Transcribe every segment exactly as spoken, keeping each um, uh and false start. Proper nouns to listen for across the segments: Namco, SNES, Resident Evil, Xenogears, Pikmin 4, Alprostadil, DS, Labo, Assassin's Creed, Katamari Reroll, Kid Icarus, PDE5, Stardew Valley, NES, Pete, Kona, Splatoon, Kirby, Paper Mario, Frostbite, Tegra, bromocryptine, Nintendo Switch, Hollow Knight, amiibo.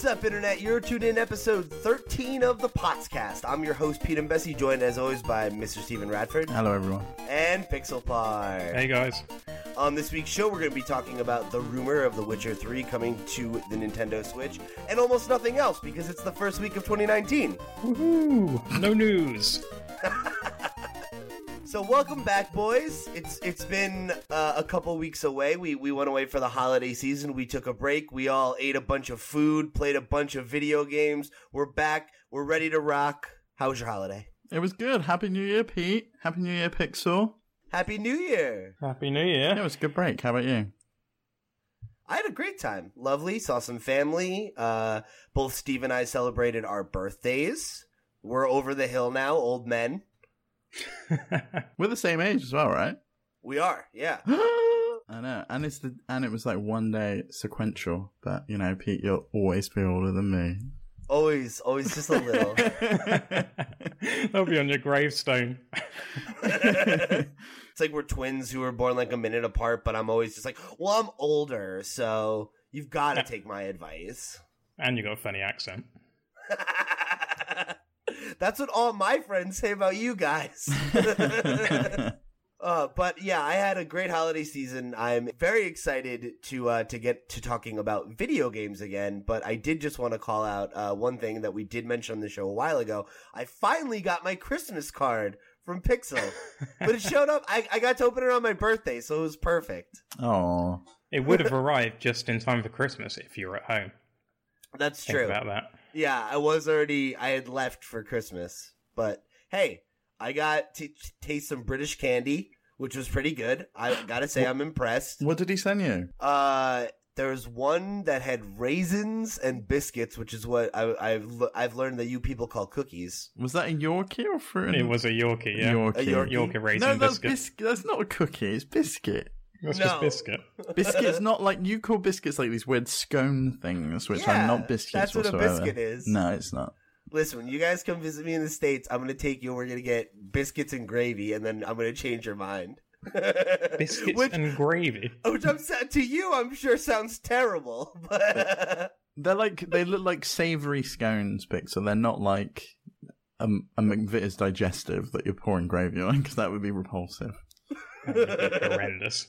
What's up, Internet? You're tuned in episode thirteen of the Potscast. I'm your host, Pete and Bessie, joined as always by Mister Stephen Radford. Hello, everyone. And PixelPar. Hey, guys. On this week's show, we're going to be talking about the rumor of The Witcher three coming to the Nintendo Switch, and almost nothing else, because it's the first week of twenty nineteen. Woohoo! No news. So welcome back, boys. It's it's been uh, a couple weeks away. We we went away for the holiday season. We took a break. We all ate a bunch of food, played a bunch of video games. We're back. We're ready to rock. How was your holiday? It was good. Happy New Year, Pete. Happy New Year, Pixel. Happy New Year. Happy New Year. Yeah, it was a good break. How about you? I had a great time. Lovely. Saw some family. Uh, both Steve and I celebrated our birthdays. We're over the hill now, old men. We're the same age as well, right? We are, yeah. I know, and it's the and it was like one day sequential, but you know, Pete, you'll always be older than me. Always, always, just a little. That'll be on your gravestone. It's like we're twins who were born like a minute apart, but I'm always just like, well, I'm older, so you've got to take my advice. And you got a funny accent. That's what all my friends say about you guys. uh, but yeah, I had a great holiday season. I'm very excited to uh, to get to talking about video games again. But I did just want to call out uh, one thing that we did mention on the show a while ago. I finally got my Christmas card from Pixel, but it showed up. I, I got to open it on my birthday, so it was perfect. Oh, it would have arrived just in time for Christmas if you were at home. That's Think true. About that. Yeah, I was already, I had left for Christmas, but hey, I got to t- taste some British candy, which was pretty good. I gotta say, I'm impressed. What did he send you? Uh, there was one that had raisins and biscuits, which is what I, I've I've learned that you people call cookies. Was that a Yorkie or fruit? It was a Yorkie, yeah. Yorkie. A Yorkie, Yorkie raisin no, that's biscuit. Bis- that's not a cookie, it's biscuit. That's no. just biscuit. Biscuit's not like, you call biscuits like these weird scone things, which yeah, are not biscuits that's whatsoever. That's what a biscuit is. No, it's not. Listen, when you guys come visit me in the States, I'm going to take you and we're going to get biscuits and gravy, and then I'm going to change your mind. Biscuits which, and gravy. Which I'm, to you, I'm sure sounds terrible. But they're like, they look like savory scones, Pixel. So they're not like a, a McVitter's digestive that you're pouring gravy on, because that would be repulsive. That would be horrendous.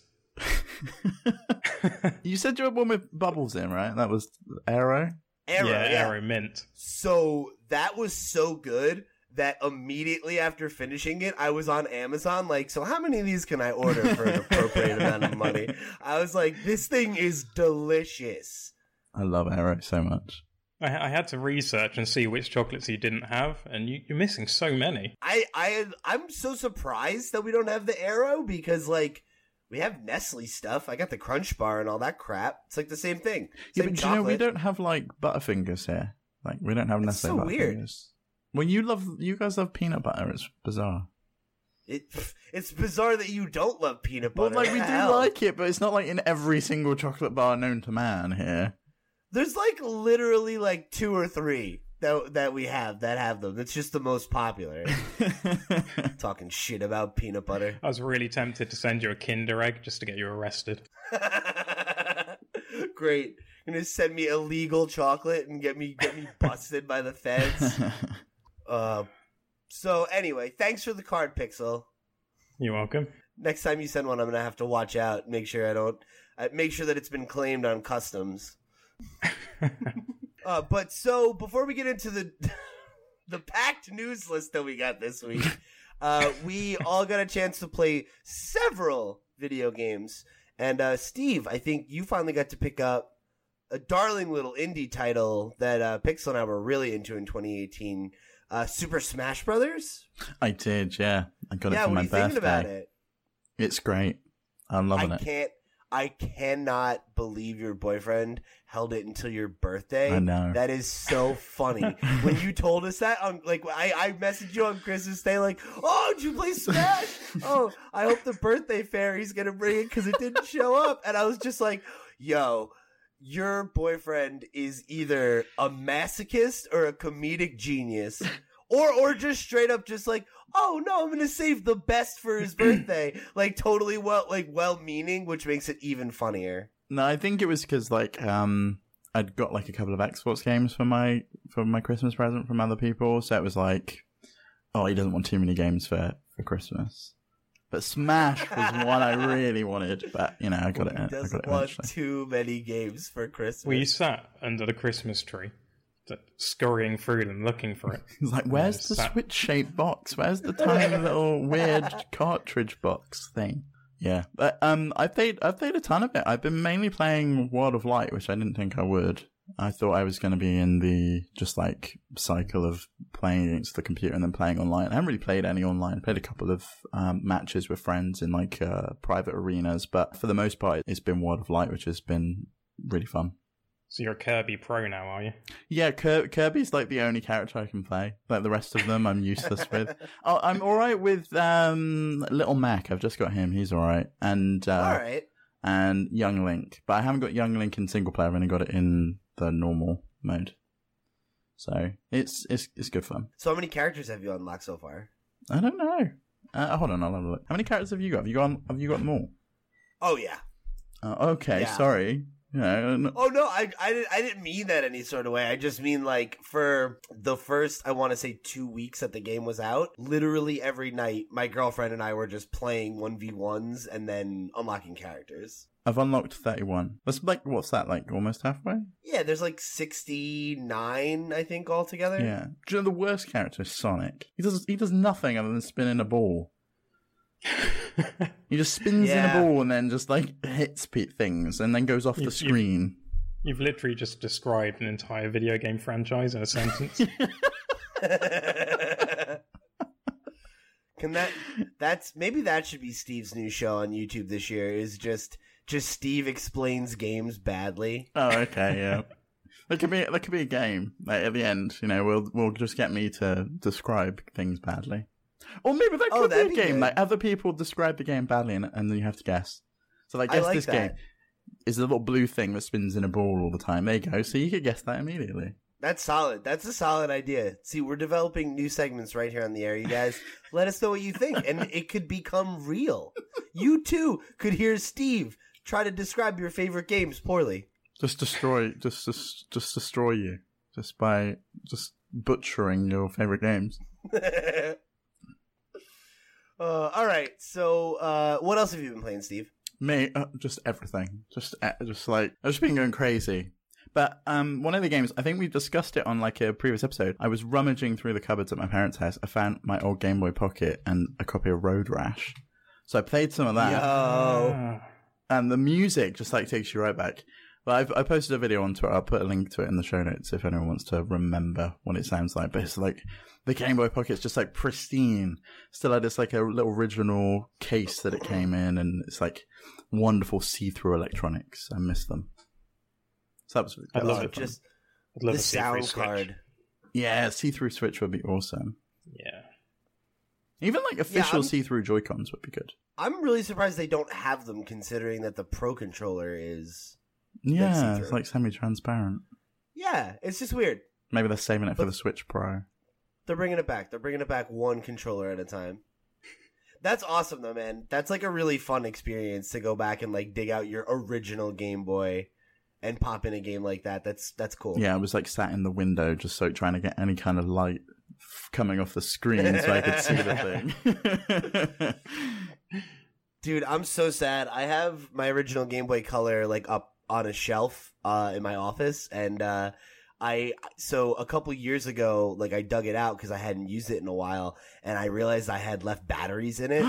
You said you had one with bubbles in, right? That was Aero? Aero, yeah, yeah. Aero Mint. So that was so good that immediately after finishing it, I was on Amazon like, so how many of these can I order for an appropriate amount of money? I was like, this thing is delicious. I love Aero so much. I, I had to research and see which chocolates you didn't have, and you, you're missing so many. I, I, I'm so surprised that we don't have the Aero because, like, we have Nestle stuff. I got the Crunch Bar and all that crap. It's like the same thing. Same yeah, but chocolate. You know, we don't have like Butterfingers here. Like we don't have Nestle. That's so weird. Well, you love, you guys love peanut butter. It's bizarre. It it's bizarre that you don't love peanut butter. Well, like we do like it, but it's not like in every single chocolate bar known to man here. There's like literally like two or three that that we have that have them. That's just the most popular. Talking shit about peanut butter. I was really tempted to send you a Kinder Egg just to get you arrested. Great. You're gonna send me illegal chocolate and get me get me busted by the feds. Uh, so anyway, thanks for the card, Pixel. You're welcome. Next time you send one, I'm gonna have to watch out. Make sure I don't. Uh, make sure that it's been claimed on customs. Uh, but so before we get into the the packed news list that we got this week, uh, we all got a chance to play several video games. And uh, Steve, I think you finally got to pick up a darling little indie title that uh, Pixel and I were really into in twenty eighteen, uh, Super Smash Brothers. I did, yeah. I got yeah, it for my birthday. Yeah, what are you thinking about it? It's great. I'm loving I it. I can't. I cannot believe your boyfriend held it until your birthday. I know. That is so funny. When you told us that, on like I, I messaged you on Christmas Day, like, oh, did you play Smash? Oh, I hope the birthday fairy's going to bring it because it didn't show up. And I was just like, yo, your boyfriend is either a masochist or a comedic genius. Or or just straight up just like, oh, no, I'm going to save the best for his birthday. Like, totally well, like well-meaning, which makes it even funnier. No, I think it was because, like, um, I'd got like a couple of Xbox games for my for my Christmas present from other people, so it was like, oh, he doesn't want too many games for, for Christmas. But Smash was one I really wanted, but, you know, I got well, it. He doesn't it want too many games for Christmas. We sat under the Christmas tree, scurrying through them, looking for it. He's like, where's the sat- Switch-shaped box? Where's the tiny little weird cartridge box thing? Yeah, but um, I played. I've played a ton of it. I've been mainly playing World of Light, which I didn't think I would. I thought I was going to be in the just like cycle of playing against the computer and then playing online. I haven't really played any online. I played a couple of um, matches with friends in like uh, private arenas, but for the most part, it's been World of Light, which has been really fun. So you're a Kirby pro now, are you? Yeah, Ker- Kirby's like the only character I can play. Like the rest of them, I'm useless with. Oh, I'm all right with um, Little Mac. I've just got him. He's all right. And uh, all right. And Young Link, but I haven't got Young Link in single player. I've only got it in the normal mode. So it's it's it's good fun. So how many characters have you unlocked so far? I don't know. Uh, hold on, I'll have a look. How many characters have you got? Have you got Have you got them all? Oh yeah. Uh, okay, yeah. Sorry. Yeah, oh no, I, I, I didn't mean that any sort of way. I just mean like for the first, I want to say two weeks that the game was out, literally every night my girlfriend and I were just playing one v ones and then unlocking characters. I've unlocked thirty-one. That's like, what's that, like almost halfway? Yeah, there's like sixty-nine I think altogether. Yeah. Do you know the worst character is Sonic? He does, he does nothing other than spin in a ball. He just spins yeah. in a ball and then just like hits things and then goes off you, the screen. You've, you've literally just described an entire video game franchise in a sentence. Can that that's maybe that should be Steve's new show on YouTube this year, is just just Steve explains games badly. Oh, okay, yeah. That could be that could be a game. Like at the end, you know, we'll we'll just get me to describe things badly. Or maybe that could oh, be a be game. Good. Like other people describe the game badly, and, and then you have to guess. So like, guess like this that. game is a little blue thing that spins in a ball all the time. There you go. So you could guess that immediately. That's solid. That's a solid idea. See, we're developing new segments right here on the air. You guys, let us know what you think, and it could become real. You too could hear Steve try to describe your favorite games poorly. Just destroy, just just, just destroy you, just by just butchering your favorite games. Uh, all right, so uh, what else have you been playing, Steve? Me, uh, just everything. Just, uh, just like I've just been going crazy. But um, one of the games, I think we discussed it on like a previous episode. I was rummaging through the cupboards at my parents' house. I found my old Game Boy Pocket and a copy of Road Rash. So I played some of that. Yo. And the music just like takes you right back. But I've, I posted a video on Twitter. I'll put a link to it in the show notes if anyone wants to remember what it sounds like. But it's like the Game Boy Pocket's just like pristine. Still had this like a little original case that it came in, and it's like wonderful see-through electronics. I miss them. So that was, that I love was it. Just I'd love the sound card. Yeah, see-through Switch would be awesome. Yeah. Even like official yeah, see-through Joy-Cons would be good. I'm really surprised they don't have them, considering that the Pro Controller is... Yeah, it's like semi-transparent. Yeah, it's just weird. Maybe they're saving it but for the Switch Pro. They're bringing it back. They're bringing it back one controller at a time. That's awesome, though, man. That's like a really fun experience to go back and like dig out your original Game Boy and pop in a game like that. That's that's cool. Yeah, I was like sat in the window just so trying to get any kind of light coming off the screen so I could see the thing. Dude, I'm so sad. I have my original Game Boy Color like up on a shelf uh, in my office, and uh, I so a couple years ago, like I dug it out because I hadn't used it in a while, and I realized I had left batteries in it.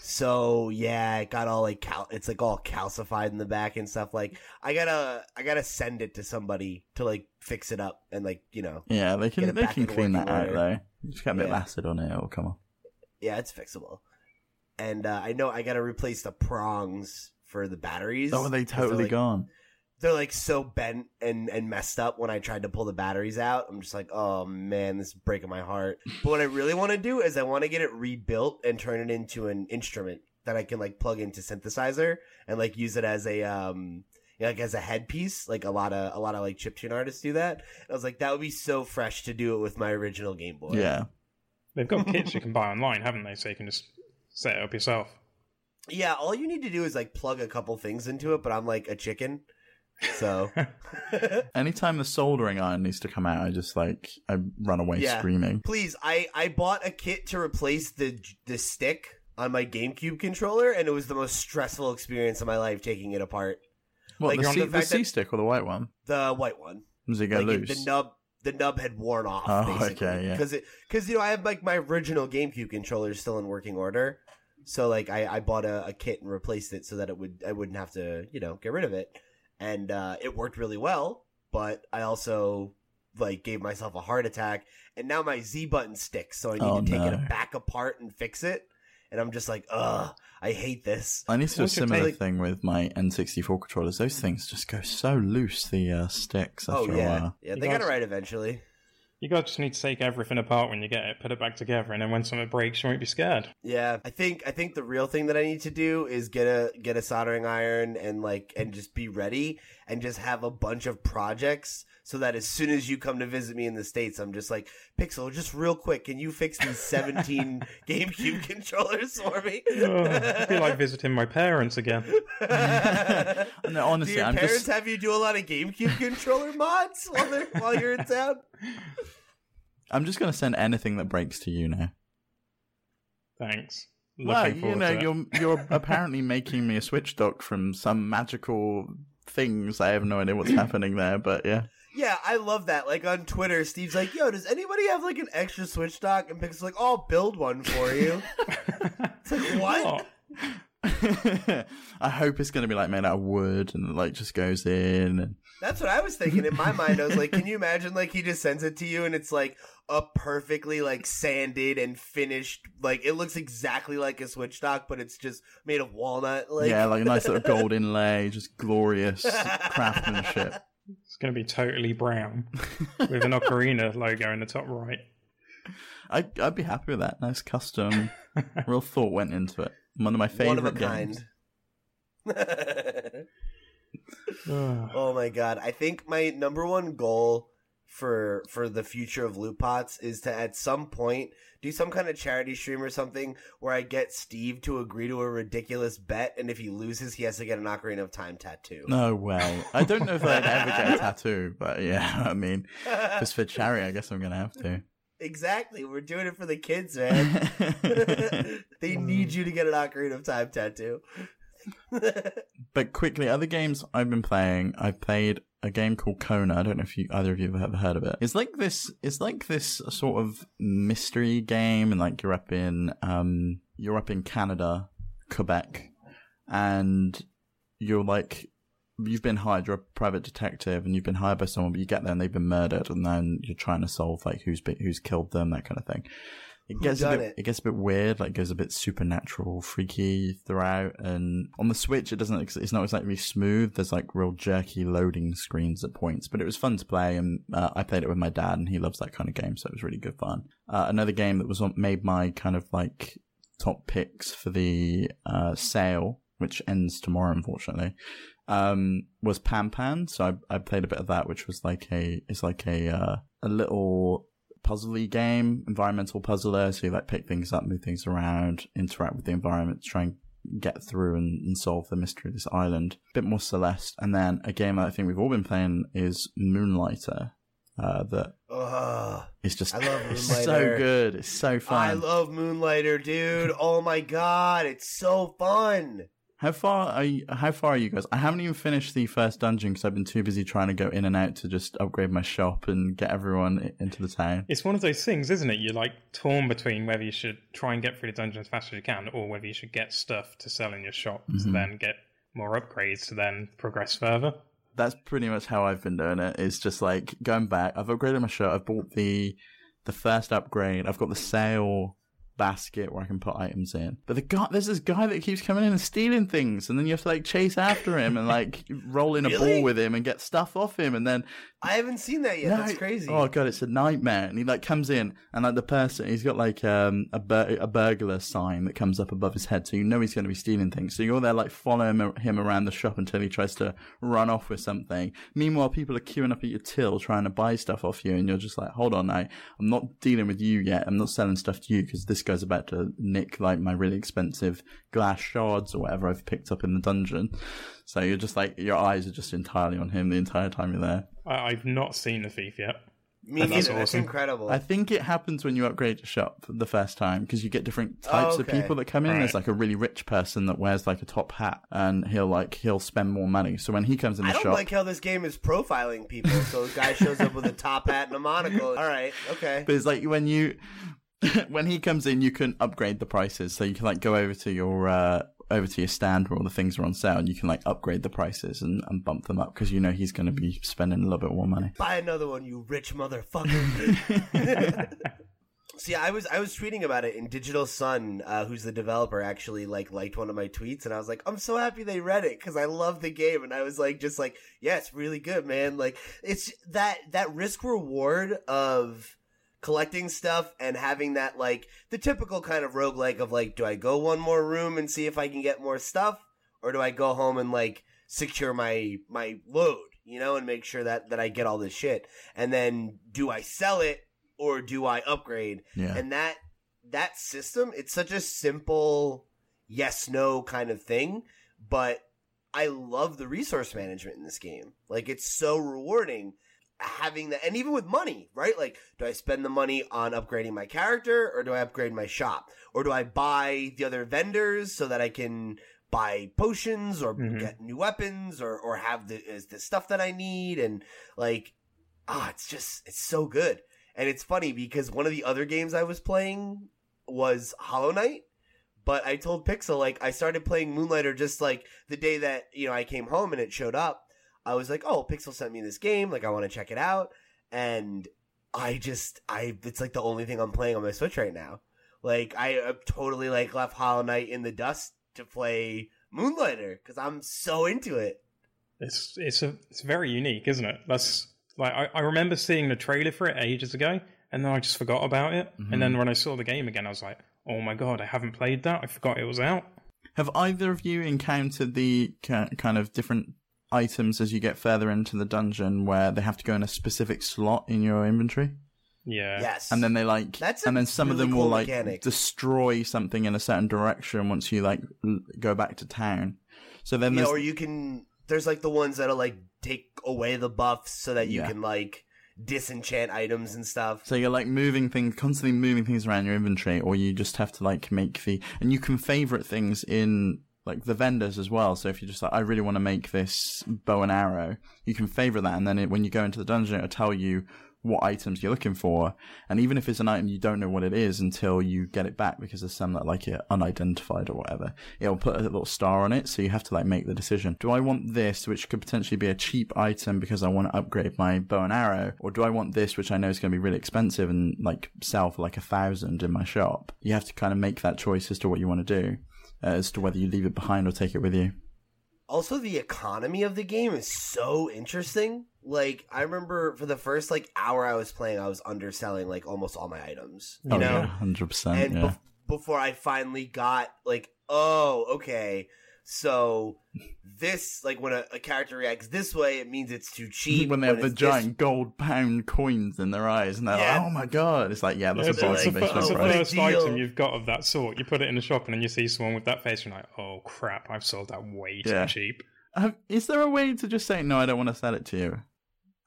So yeah, it got all like cal- it's like all calcified in the back and stuff. Like I gotta, I gotta send it to somebody to like fix it up and like you know. Yeah, they can they can clean that out though. Just get a bit of acid on it, it'll come off. Yeah, it's fixable, and uh, I know I gotta replace the prongs for the batteries. Oh, are they totally like, gone? They're like so bent and, and messed up when I tried to pull the batteries out. I'm just like, oh man, this is breaking my heart. But what I really want to do is I want to get it rebuilt and turn it into an instrument that I can like plug into synthesizer and like use it as a um you know, like as a headpiece. Like a lot of a lot of like chiptune artists do that. And I was like, that would be so fresh to do it with my original Game Boy. Yeah. They've got kits you can buy online, haven't they? So you can just set it up yourself. Yeah, all you need to do is like plug a couple things into it, but I'm like a chicken. So anytime the soldering iron needs to come out, I just like I run away yeah. screaming. Please, I, I bought a kit to replace the the stick on my GameCube controller, and it was the most stressful experience of my life taking it apart. What, like, the, C, the, the C stick or the white one? The white one. Does it go like loose? It, the nub the nub had worn off. Oh, basically. Okay, yeah. Because it because you know I have like my original GameCube controller still in working order. So like I, I bought a, a kit and replaced it so that it would I wouldn't have to, you know, get rid of it. And uh it worked really well, but I also like gave myself a heart attack, and now my Z button sticks, so I need oh, to take no. it back apart and fix it. And I'm just like, ugh, I hate this. I need to do a similar take- thing with my N sixty-four controllers. Those things just go so loose, the uh, sticks after oh, yeah. a while. Yeah, they got it right eventually. You guys just need to take everything apart when you get it, put it back together, and then when something breaks, you won't be scared. Yeah, I think I think the real thing that I need to do is get a get a soldering iron and like and just be ready and just have a bunch of projects so that as soon as you come to visit me in the States, I'm just like, Pixel, just real quick, can you fix these seventeen GameCube controllers for me? Oh, I feel like visiting my parents again. No, honestly, do your I'm parents just... have you do a lot of GameCube controller mods while they're while you're in town? I'm just going to send anything that breaks to you now. Thanks. Looking well, you know, you're you're apparently making me a Switch dock from some magical things. I have no idea what's happening there, but yeah. Yeah, I love that. Like on Twitter, Steve's like, "Yo, does anybody have like an extra Switch dock?" And Pixel's like, "I'll build one for you." It's like, what? Oh. I hope it's going to be like made out of wood and like just goes in. And... That's what I was thinking in my mind. I was like, can you imagine like he just sends it to you and it's like a perfectly like sanded and finished, like it looks exactly like a Switch dock, but it's just made of walnut. Like yeah, like a nice little gold inlay, just glorious craftsmanship. It's going to be totally brown with an Ocarina logo in the top right. I, I'd be happy with that. Nice custom. Real thought went into it. One of my favorite One of a games. Kind. Oh my god. I think my number one goal for for the future of Loot Pots is to at some point do some kind of charity stream or something where I get Steve to agree to a ridiculous bet, and if he loses he has to get an Ocarina of Time tattoo. Oh well. I don't know if I'd ever get a tattoo, but yeah, I mean just for charity I guess I'm gonna have to. Exactly. We're doing it for the kids, man. They need you to get an Ocarina of Time tattoo. But quickly, other games I've been playing, I played a game called Kona. I don't know if you, either of you have ever heard of it. It's like this, it's like this sort of mystery game, and like you're up in, um, you're up in Canada, Quebec, and you're like, you've been hired, you're a private detective, and you've been hired by someone, but you get there and they've been murdered, and then you're trying to solve like who's been, who's killed them, that kind of thing. It gets a bit, it? it gets a bit weird, like goes a bit supernatural, freaky throughout. And on the Switch, it doesn't, it's not exactly smooth. There's like real jerky loading screens at points, but it was fun to play. And uh, I played it with my dad, and he loves that kind of game, so it was really good fun. Uh, another game that was on, made my kind of like top picks for the uh, sale, which ends tomorrow, unfortunately. Um, was Pan Pan. So I, I played a bit of that, which was like a, it's like a, uh, a little puzzly game, environmental puzzler. So you like pick things up, move things around, interact with the environment, try and get through and, and solve the mystery of this island. A bit more Celeste. And then a game that I think we've all been playing is Moonlighter. Uh, that Ugh. It's just I love Moonlighter. It's so good. It's so fun. I love Moonlighter, dude. Oh my God. It's so fun. How far are you, how far are you guys? I haven't even finished the first dungeon because I've been too busy trying to go in and out to just upgrade my shop and get everyone into the town. It's one of those things, isn't it? You're like torn between whether you should try and get through the dungeon as fast as you can or whether you should get stuff to sell in your shop mm-hmm. to then get more upgrades to then progress further. That's pretty much how I've been doing it. It's just like going back. I've upgraded my shop. I've bought the the first upgrade. I've got the sale basket where I can put items in, but the guy, there's this guy that keeps coming in and stealing things, and then you have to like chase after him and like roll in really? a ball with him and get stuff off him, and then I haven't seen that yet. No. That's crazy. Oh god, it's a nightmare. And he like comes in, and like the person, he's got like um, a bur- a burglar sign that comes up above his head, so you know he's going to be stealing things. So you're there like following him, him around the shop until he tries to run off with something. Meanwhile, people are queuing up at your till trying to buy stuff off you, and you're just like, hold on, now, I'm not dealing with you yet. I'm not selling stuff to you because this guy's about to nick like my really expensive glass shards or whatever I've picked up in the dungeon. So you're just like, your eyes are just entirely on him the entire time you're there. I've not seen The Thief yet. Me neither. That's awesome. That's incredible. I think it happens when you upgrade your shop the first time because you get different types oh, okay. of people that come in. Right. There's like a really rich person that wears like a top hat, and he'll like he'll spend more money. So when he comes in the I don't shop, like how this game is profiling people. So the guy shows up with a top hat and a monocle. All right, okay. But it's like when you when he comes in, you can upgrade the prices. So you can like go over to your. Uh, over to your stand where all the things are on sale, and you can like upgrade the prices and, and bump them up because you know he's going to be spending a little bit more money. Buy another one, you rich motherfucker. See, I was I was tweeting about it, and Digital Sun, uh, who's the developer, actually like liked one of my tweets, and I was like, I'm so happy they read it because I love the game, and I was like, just like, yeah, it's really good, man. Like, it's that that risk reward of collecting stuff and having that, like, the typical kind of roguelike of, like, do I go one more room and see if I can get more stuff, or do I go home and, like, secure my my load, you know, and make sure that, that I get all this shit? And then do I sell it or do I upgrade? Yeah. And that that system, it's such a simple yes-no kind of thing, but I love the resource management in this game. Like, it's so rewarding. Having that, and even with money, right? Like, do I spend the money on upgrading my character, or do I upgrade my shop, or do I buy the other vendors so that I can buy potions or mm-hmm. get new weapons or or have the is the stuff that I need? And like, ah, oh, it's just it's so good. And it's funny because one of the other games I was playing was Hollow Knight, but I told Pixel, like, I started playing Moonlighter just like the day that, you know, I came home and it showed up. I was like, oh, Pixel sent me this game. Like, I want to check it out. And I just, I, it's like the only thing I'm playing on my Switch right now. Like, I I've totally like left Hollow Knight in the dust to play Moonlighter because I'm so into it. It's, it's a, it's very unique, isn't it? That's like, I, I remember seeing the trailer for it ages ago, and then I just forgot about it. Mm-hmm. And then when I saw the game again, I was like, oh my God, I haven't played that. I forgot it was out. Have either of you encountered the kind of different items as you get further into the dungeon where they have to go in a specific slot in your inventory? Yeah. Yes. And then they like, That's and then some really of them will cool like mechanic. destroy something in a certain direction once you like go back to town. So then, yeah, or you can. There's like the ones that'll like take away the buffs so that you yeah. can like disenchant items and stuff. So you're like moving things, constantly moving things around your inventory, or you just have to like make the and you can favorite things in. Like the vendors as well. So if you're just like, I really want to make this bow and arrow, you can favor that. And then it, when you go into the dungeon, it'll tell you what items you're looking for. And even if it's an item you don't know what it is until you get it back, because there's some that like are unidentified or whatever, it'll put a little star on it. So you have to like make the decision. Do I want this, which could potentially be a cheap item because I want to upgrade my bow and arrow? Or do I want this, which I know is going to be really expensive and like sell for like a thousand in my shop? You have to kind of make that choice as to what you want to do. As to whether you leave it behind or take it with you. Also, the economy of the game is so interesting. Like, I remember for the first, like, hour I was playing, I was underselling, like, almost all my items. You oh, know? Yeah, one hundred percent. And yeah. be- before I finally got, like, oh, okay, so this, like, when a, a character reacts this way, it means it's too cheap. When they have the giant this... gold pound coins in their eyes, and they're yeah. like, oh my god. It's like, yeah, that's yeah, a box of a, That's the first deal. item you've got of that sort. You put it in a shop, and then you see someone with that face, and you're like, oh crap, I've sold that way too yeah. cheap. Uh, is there a way to just say, no, I don't want to sell it to you?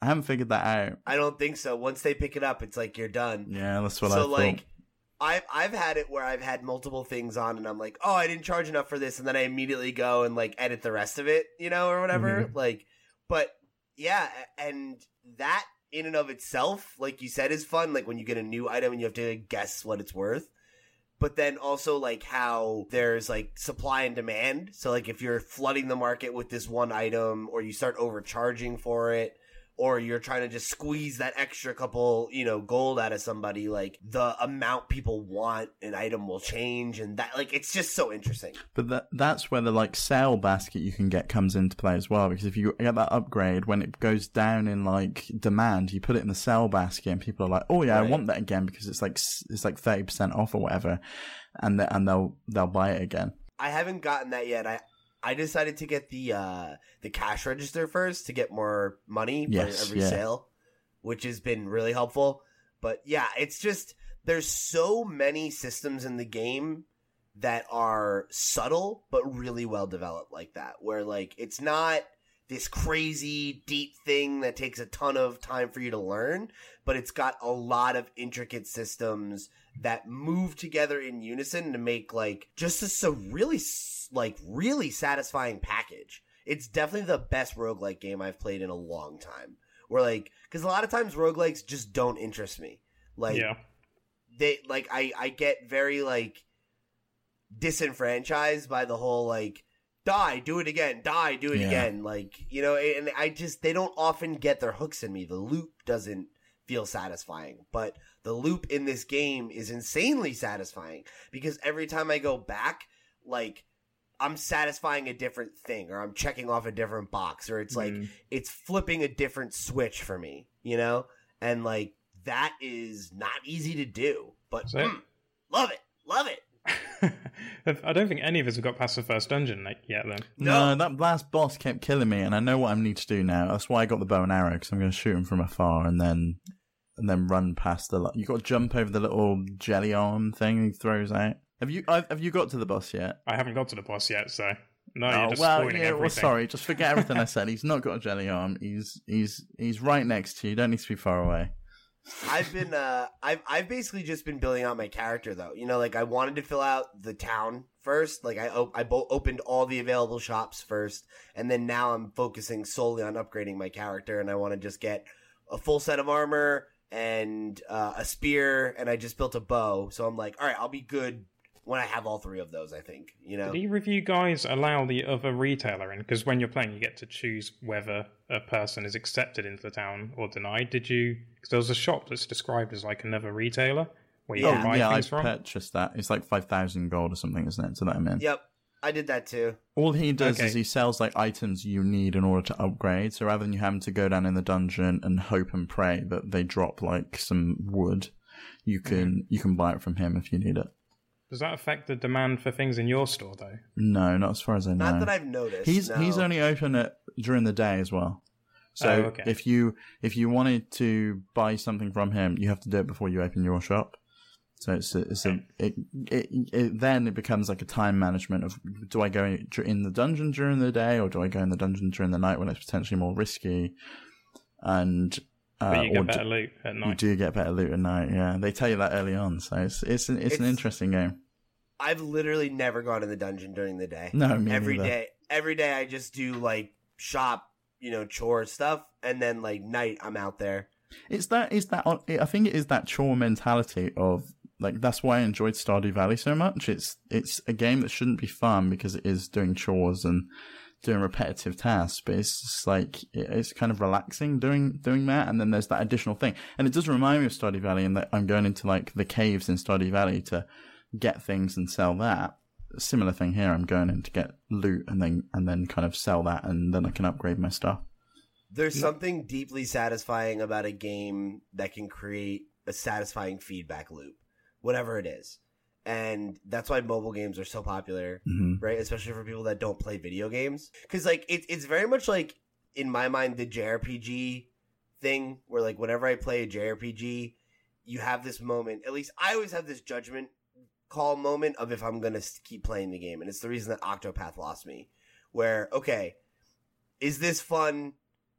I haven't figured that out. I don't think so. Once they pick it up, it's like, you're done. Yeah, that's what so, I thought. Like, I've I've had it where I've had multiple things on, and I'm like, oh, I didn't charge enough for this, and then I immediately go and like edit the rest of it, you know, or whatever. Mm-hmm. Like, but yeah, and that in and of itself, like you said, is fun. Like when you get a new item and you have to guess what it's worth, but then also like how there's like supply and demand. So like if you're flooding the market with this one item, or you start overcharging for it, or you're trying to just squeeze that extra couple, you know, gold out of somebody, like the amount people want an item will change, and that, like, it's just so interesting. But that, that's where the like sale basket you can get comes into play as well, because if you get that upgrade when it goes down in like demand, you put it in the sale basket and people are like, oh yeah, right. I want that again because it's like it's like thirty percent off or whatever, and the, and they'll they'll buy it again. I haven't gotten that yet. I I decided to get the uh, the cash register first to get more money yes, for every yeah. sale, which has been really helpful. But yeah, it's just there's so many systems in the game that are subtle but really well developed like that, where like it's not this crazy deep thing that takes a ton of time for you to learn, but it's got a lot of intricate systems that move together in unison to make like just a so really like really satisfying package. It's definitely the best roguelike game I've played in a long time. Where like, because a lot of times roguelikes just don't interest me. Like yeah. they like I I get very like disenfranchised by the whole like die, do it again, die, do it yeah. again. Like, you know, and I just, they don't often get their hooks in me. The loop doesn't feel satisfying, but the loop in this game is insanely satisfying because every time I go back, like I'm satisfying a different thing, or I'm checking off a different box, or it's like, mm. it's flipping a different switch for me, you know? And like, that is not easy to do, but mm, love it, love it. I don't think any of us have got past the first dungeon yet, then. No, that last boss kept killing me, and I know what I need to do now. That's why I got the bow and arrow, because I'm going to shoot him from afar and then and then run past the... You've got to jump over the little jelly arm thing he throws out. Have you have you got to the boss yet? I haven't got to the boss yet, so... No, oh, you're just well, spoiling yeah, everything. Well, sorry, just forget everything I said. He's not got a jelly arm. He's he's he's right next to you. You don't need to be far away. I've been, uh, I've, I've basically just been building out my character though. You know, like I wanted to fill out the town first. Like I, op- I bo- opened all the available shops first, and then now I'm focusing solely on upgrading my character. And I want to just get a full set of armor and uh, a spear, and I just built a bow. So I'm like, all right, I'll be good when I have all three of those, I think, you know. Did either of you guys allow the other retailer in? Because when you're playing, you get to choose whether a person is accepted into the town or denied. Did you? Because there was a shop that's described as like another retailer where you yeah. can buy yeah, things I from. Yeah, I purchased that. It's like five thousand gold or something, isn't it? So that I'm in. Yep, I did that too. All he does okay. is he sells like items you need in order to upgrade. So rather than you having to go down in the dungeon and hope and pray that they drop like some wood, you can mm. you can buy it from him if you need it. Does that affect the demand for things in your store, though? No, not as far as I know. Not that I've noticed. He's no. he's only open at, during the day as well. So oh, okay. if you if you wanted to buy something from him, you have to do it before you open your shop. So it's a, it's okay. a it, it it then it becomes like a time management of, do I go in the dungeon during the day, or do I go in the dungeon during the night when it's potentially more risky? And Uh, but you get better do, loot at night. You do get better loot at night, yeah. They tell you that early on, so it's it's an, it's, it's an interesting game. I've literally never gone in the dungeon during the day. No, me every neither. day, every day I just do like shop, you know, chore stuff, and then like night I'm out there. It's that is that I think it is that chore mentality of like that's why I enjoyed Stardew Valley so much. It's it's a game that shouldn't be fun because it is doing chores and doing repetitive tasks, but it's just like it's kind of relaxing doing doing that, and then there's that additional thing, and it does remind me of Stardew Valley, and that I'm going into like the caves in Stardew Valley to get things and sell that. A similar thing here, I'm going in to get loot and then and then kind of sell that, and then I can upgrade my stuff. There's yeah. something deeply satisfying about a game that can create a satisfying feedback loop, whatever it is. And that's why mobile games are so popular, mm-hmm. right? Especially for people that don't play video games. Because, like, it, it's very much, like, in my mind, the J R P G thing where, like, whenever I play a J R P G, you have this moment. At least I always have this judgment call moment of if I'm going to keep playing the game. And it's the reason that Octopath lost me. Where, okay, is this fun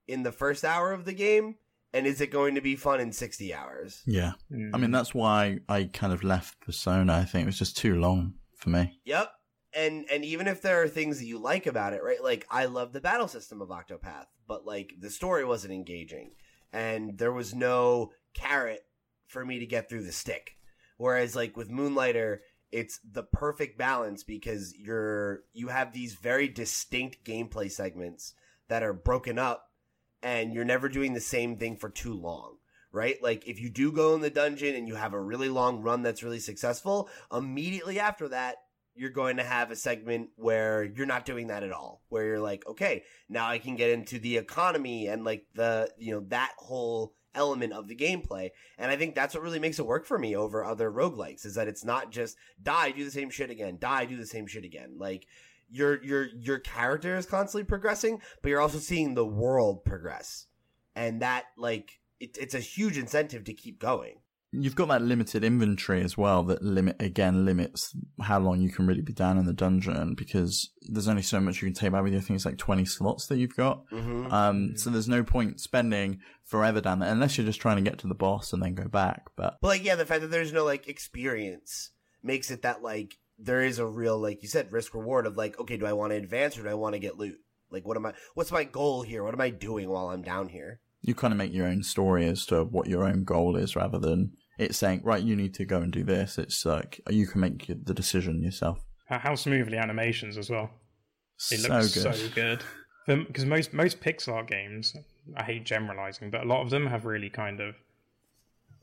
in the first hour of the game? And is it going to be fun in sixty hours? Yeah. Mm. I mean, that's why I kind of left Persona, I think. It was just too long for me. Yep. And and even if there are things that you like about it, right? Like, I love the battle system of Octopath, but, like, the story wasn't engaging. And there was no carrot for me to get through the stick. Whereas, like, with Moonlighter, it's the perfect balance because you're you have these very distinct gameplay segments that are broken up and you're never doing the same thing for too long, right? Like if you do go in the dungeon and you have a really long run that's really successful, immediately after that, you're going to have a segment where you're not doing that at all, where you're like, okay, now I can get into the economy and like the, you know, that whole element of the gameplay. And I think that's what really makes it work for me over other roguelikes, is that it's not just die, do the same shit again, die, do the same shit again. Like your, your, your character is constantly progressing, but you're also seeing the world progress. And that like, it, it's a huge incentive to keep going. You've got that limited inventory as well that limit again limits how long you can really be down in the dungeon, because there's only so much you can take back with you. I think it's like twenty slots that you've got. Mm-hmm. Um, so there's no point spending forever down there unless you're just trying to get to the boss and then go back. But, but like, yeah, the fact that there's no like experience makes it that like there is a real, like you said, risk reward of like, okay, do I want to advance or do I want to get loot? Like, what am I, what's my goal here? What am I doing while I'm down here? You kind of make your own story as to what your own goal is rather than it's saying, right, you need to go and do this. It's like, you can make the decision yourself. How smoothly animations as well. It so looks good. so good. Because most, most pixel art games, I hate generalizing, but a lot of them have really kind of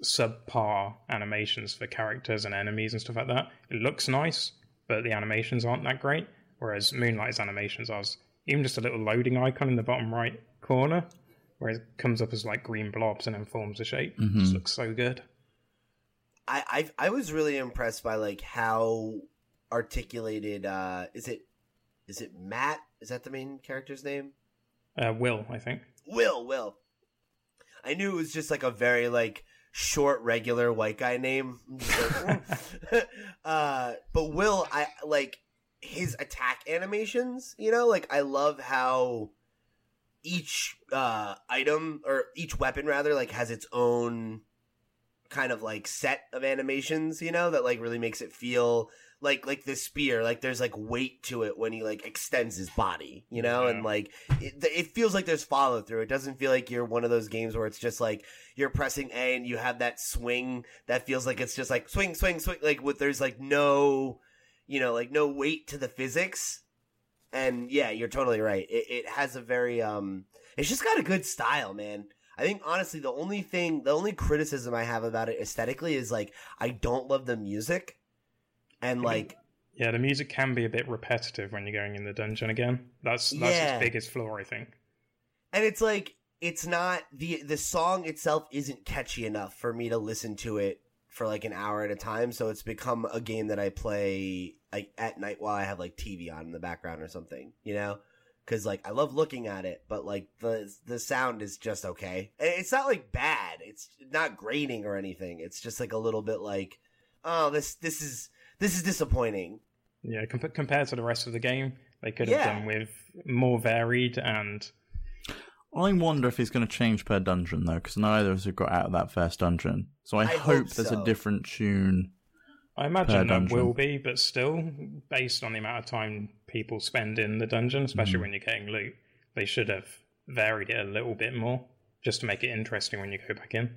subpar animations for characters and enemies and stuff like that. It looks nice, but the animations aren't that great. Whereas Moonlight's animations are even just a little loading icon in the bottom right corner, where it comes up as like green blobs and then forms a shape. Mm-hmm. It just looks so good. I, I I was really impressed by like how articulated uh, is it is it Matt? Is that the main character's name? Uh, Will, I think. Will, Will. I knew it was just like a very like short, regular white guy name. uh, but Will, I like his attack animations, you know, like I love how each uh, item or each weapon rather like has its own kind of like set of animations, you know, that like really makes it feel like, like the spear, like there's like weight to it when he like extends his body, you know, yeah. And like it, it feels like there's follow through. It doesn't feel like you're one of those games where it's just like you're pressing A and you have that swing that feels like it's just like swing, swing, swing, like with there's like no, you know, like no weight to the physics. And yeah, you're totally right. It, it has a very, um, it's just got a good style, man. I think honestly, the only thing, the only criticism I have about it aesthetically is like, I don't love the music. And like, yeah, the music can be a bit repetitive when you're going in the dungeon again. That's, that's yeah. its biggest flaw, I think. And it's like, it's not the, the song itself isn't catchy enough for me to listen to it for like an hour at a time. So it's become a game that I play like at night while I have like T V on in the background or something, you know? Cause like I love looking at it, but like the, the sound is just okay. And it's not like bad. It's not grating or anything. It's just like a little bit like, oh, this, this is, this is disappointing. Yeah. Com- compared to the rest of the game, they could have yeah. done with more varied. And I wonder if it's going to change per dungeon, though, because neither of us have got out of that first dungeon. So I, I hope, hope there's so. a different tune. I imagine that will be, but still, based on the amount of time people spend in the dungeon, especially mm. when you're getting loot, they should have varied it a little bit more, just to make it interesting when you go back in.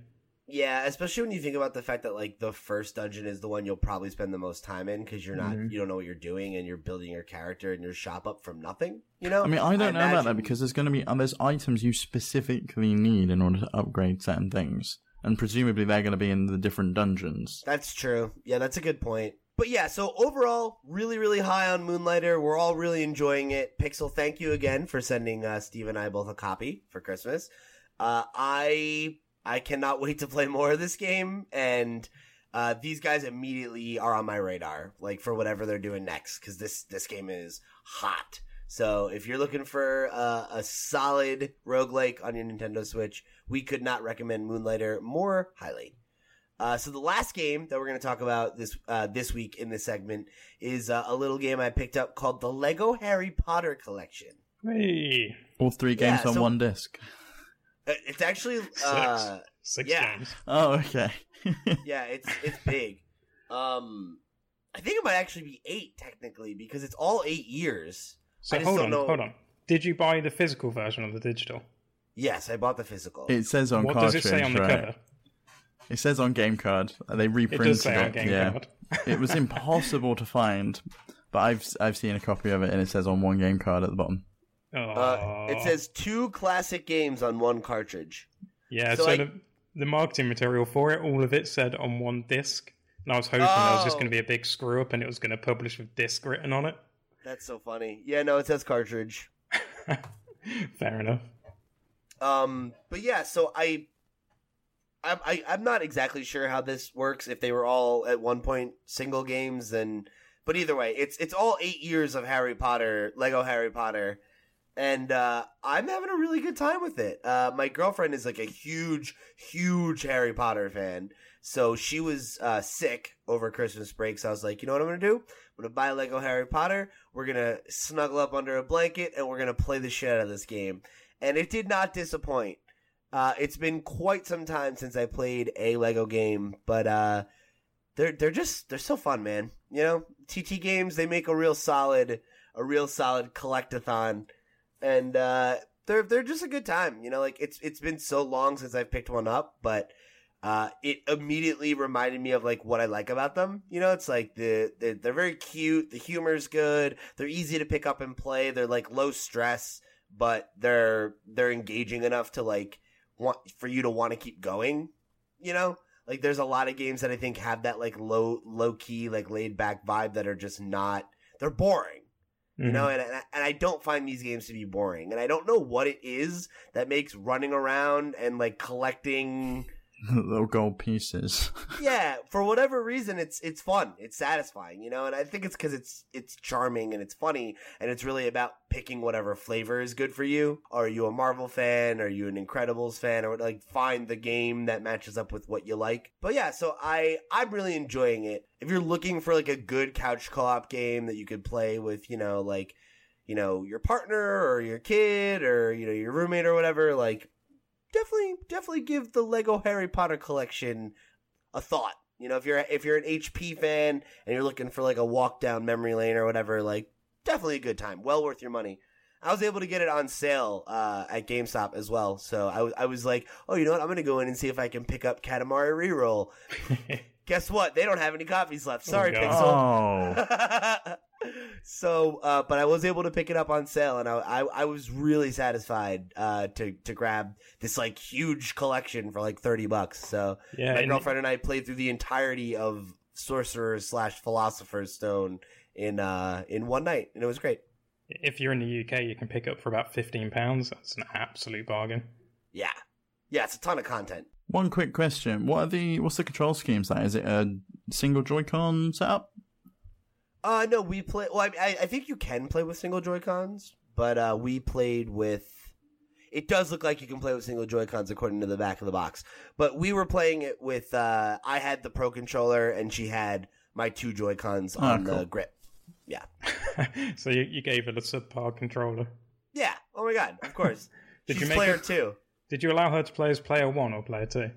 Yeah, especially when you think about the fact that like the first dungeon is the one you'll probably spend the most time in because you're not, mm-hmm. you don't know what you're doing and you're building your character and your shop up from nothing. You know, I mean, I don't I know imagine... about that because there's going to be um, there's items you specifically need in order to upgrade certain things, and presumably they're going to be in the different dungeons. That's true. Yeah, that's a good point. But yeah, so overall, really, really high on Moonlighter. We're all really enjoying it. Pixel, thank you again for sending uh, Steve and I both a copy for Christmas. Uh, I. I cannot wait to play more of this game, and uh, these guys immediately are on my radar, like for whatever they're doing next, because this, this game is hot. So if you're looking for uh, a solid roguelike on your Nintendo Switch, we could not recommend Moonlighter more highly. Uh, so the last game that we're going to talk about this uh, this week in this segment is uh, a little game I picked up called The Lego Harry Potter Collection. Hey. All three games yeah, on so- one disc. It's actually uh, six, six yeah. games. Oh, okay. yeah, it's it's big. Um, I think it might actually be eight technically because it's all eight years. So I just hold don't on, know... hold on. Did you buy the physical version or the digital? Yes, I bought the physical. It says on what cartridge, does it say on the right? cover? It says on Game Card. They reprinted it. Does say it. On Game yeah. Card. It was impossible to find, but I've I've seen a copy of it, and it says on one Game Card at the bottom. Uh, it says two classic games on one cartridge. Yeah, so, so I... the, the marketing material for it, all of it said on one disc. And I was hoping oh. that was just going to be a big screw-up and it was going to publish with disc written on it. That's so funny. Yeah, no, it says cartridge. Fair enough. Um, but yeah, so I, I, I, I'm not exactly sure how this works. If they were all at one point single games, then... But either way, it's it's all eight years of Harry Potter, Lego Harry Potter, and uh, I'm having a really good time with it. Uh, my girlfriend is like a huge, huge Harry Potter fan, so she was uh, sick over Christmas break, so I was like, you know what I'm going to do? I'm going to buy Lego Harry Potter, we're going to snuggle up under a blanket, and we're going to play the shit out of this game. And it did not disappoint. Uh, it's been quite some time since I played a Lego game, but... Uh, They're they're just they're so fun, man. You know, T T games, they make a real solid a real solid collectathon, and uh, they're they're just a good time. You know, like it's it's been so long since I've picked one up, but uh, it immediately reminded me of like what I like about them. You know, it's like the they're, they're very cute, the humor's good, they're easy to pick up and play, they're like low stress, but they're they're engaging enough to like want for you to want to keep going. You know. Like, there's a lot of games that I think have that, like, low, low-key, like, laid-back vibe that are just not – they're boring, you mm-hmm. know? And, and, I, and I don't find these games to be boring. And I don't know what it is that makes running around and, like, collecting – little gold pieces. Yeah. For whatever reason, it's it's fun. It's satisfying, you know? And I think it's because it's, it's charming and it's funny, and it's really about picking whatever flavor is good for you. Are you a Marvel fan? Are you an Incredibles fan? Or like find the game that matches up with what you like. But yeah, so I, I'm really enjoying it. If you're looking for like a good couch co-op game that you could play with, you know, like, you know, your partner or your kid or, you know, your roommate or whatever, like, Definitely, definitely give the Lego Harry Potter collection a thought. You know, if you're if you're an H P fan and you're looking for like a walk down memory lane or whatever, like definitely a good time, well worth your money. I was able to get it on sale uh, at GameStop as well, so I was I was like, oh, you know what, I'm gonna go in and see if I can pick up Katamari Reroll. Guess what? They don't have any copies left. Sorry, oh, Pixel. Oh. So, uh, but I was able to pick it up on sale, and I I, I was really satisfied uh, to to grab this like huge collection for like thirty bucks. So yeah, my girlfriend it... and I played through the entirety of Sorcerer slash Philosopher's Stone in uh, in one night, and it was great. If you're in the U K, you can pick up for about fifteen pounds. That's an absolute bargain. Yeah, yeah, it's a ton of content. One quick question: What are the what's the control schemes? Like, is it a single Joy-Con setup? Uh, no, we play. Well, I, I think you can play with single Joy-Cons, but uh, we played with. It does look like you can play with single Joy-Cons according to the back of the box. But we were playing it with. Uh, I had the Pro Controller, and she had my two Joy-Cons oh, on cool. the grip. Yeah. So you, you gave it a subpar controller. Yeah. Oh my god. Of course. Did She's you make player it, two? Did you allow her to play as player one or player two?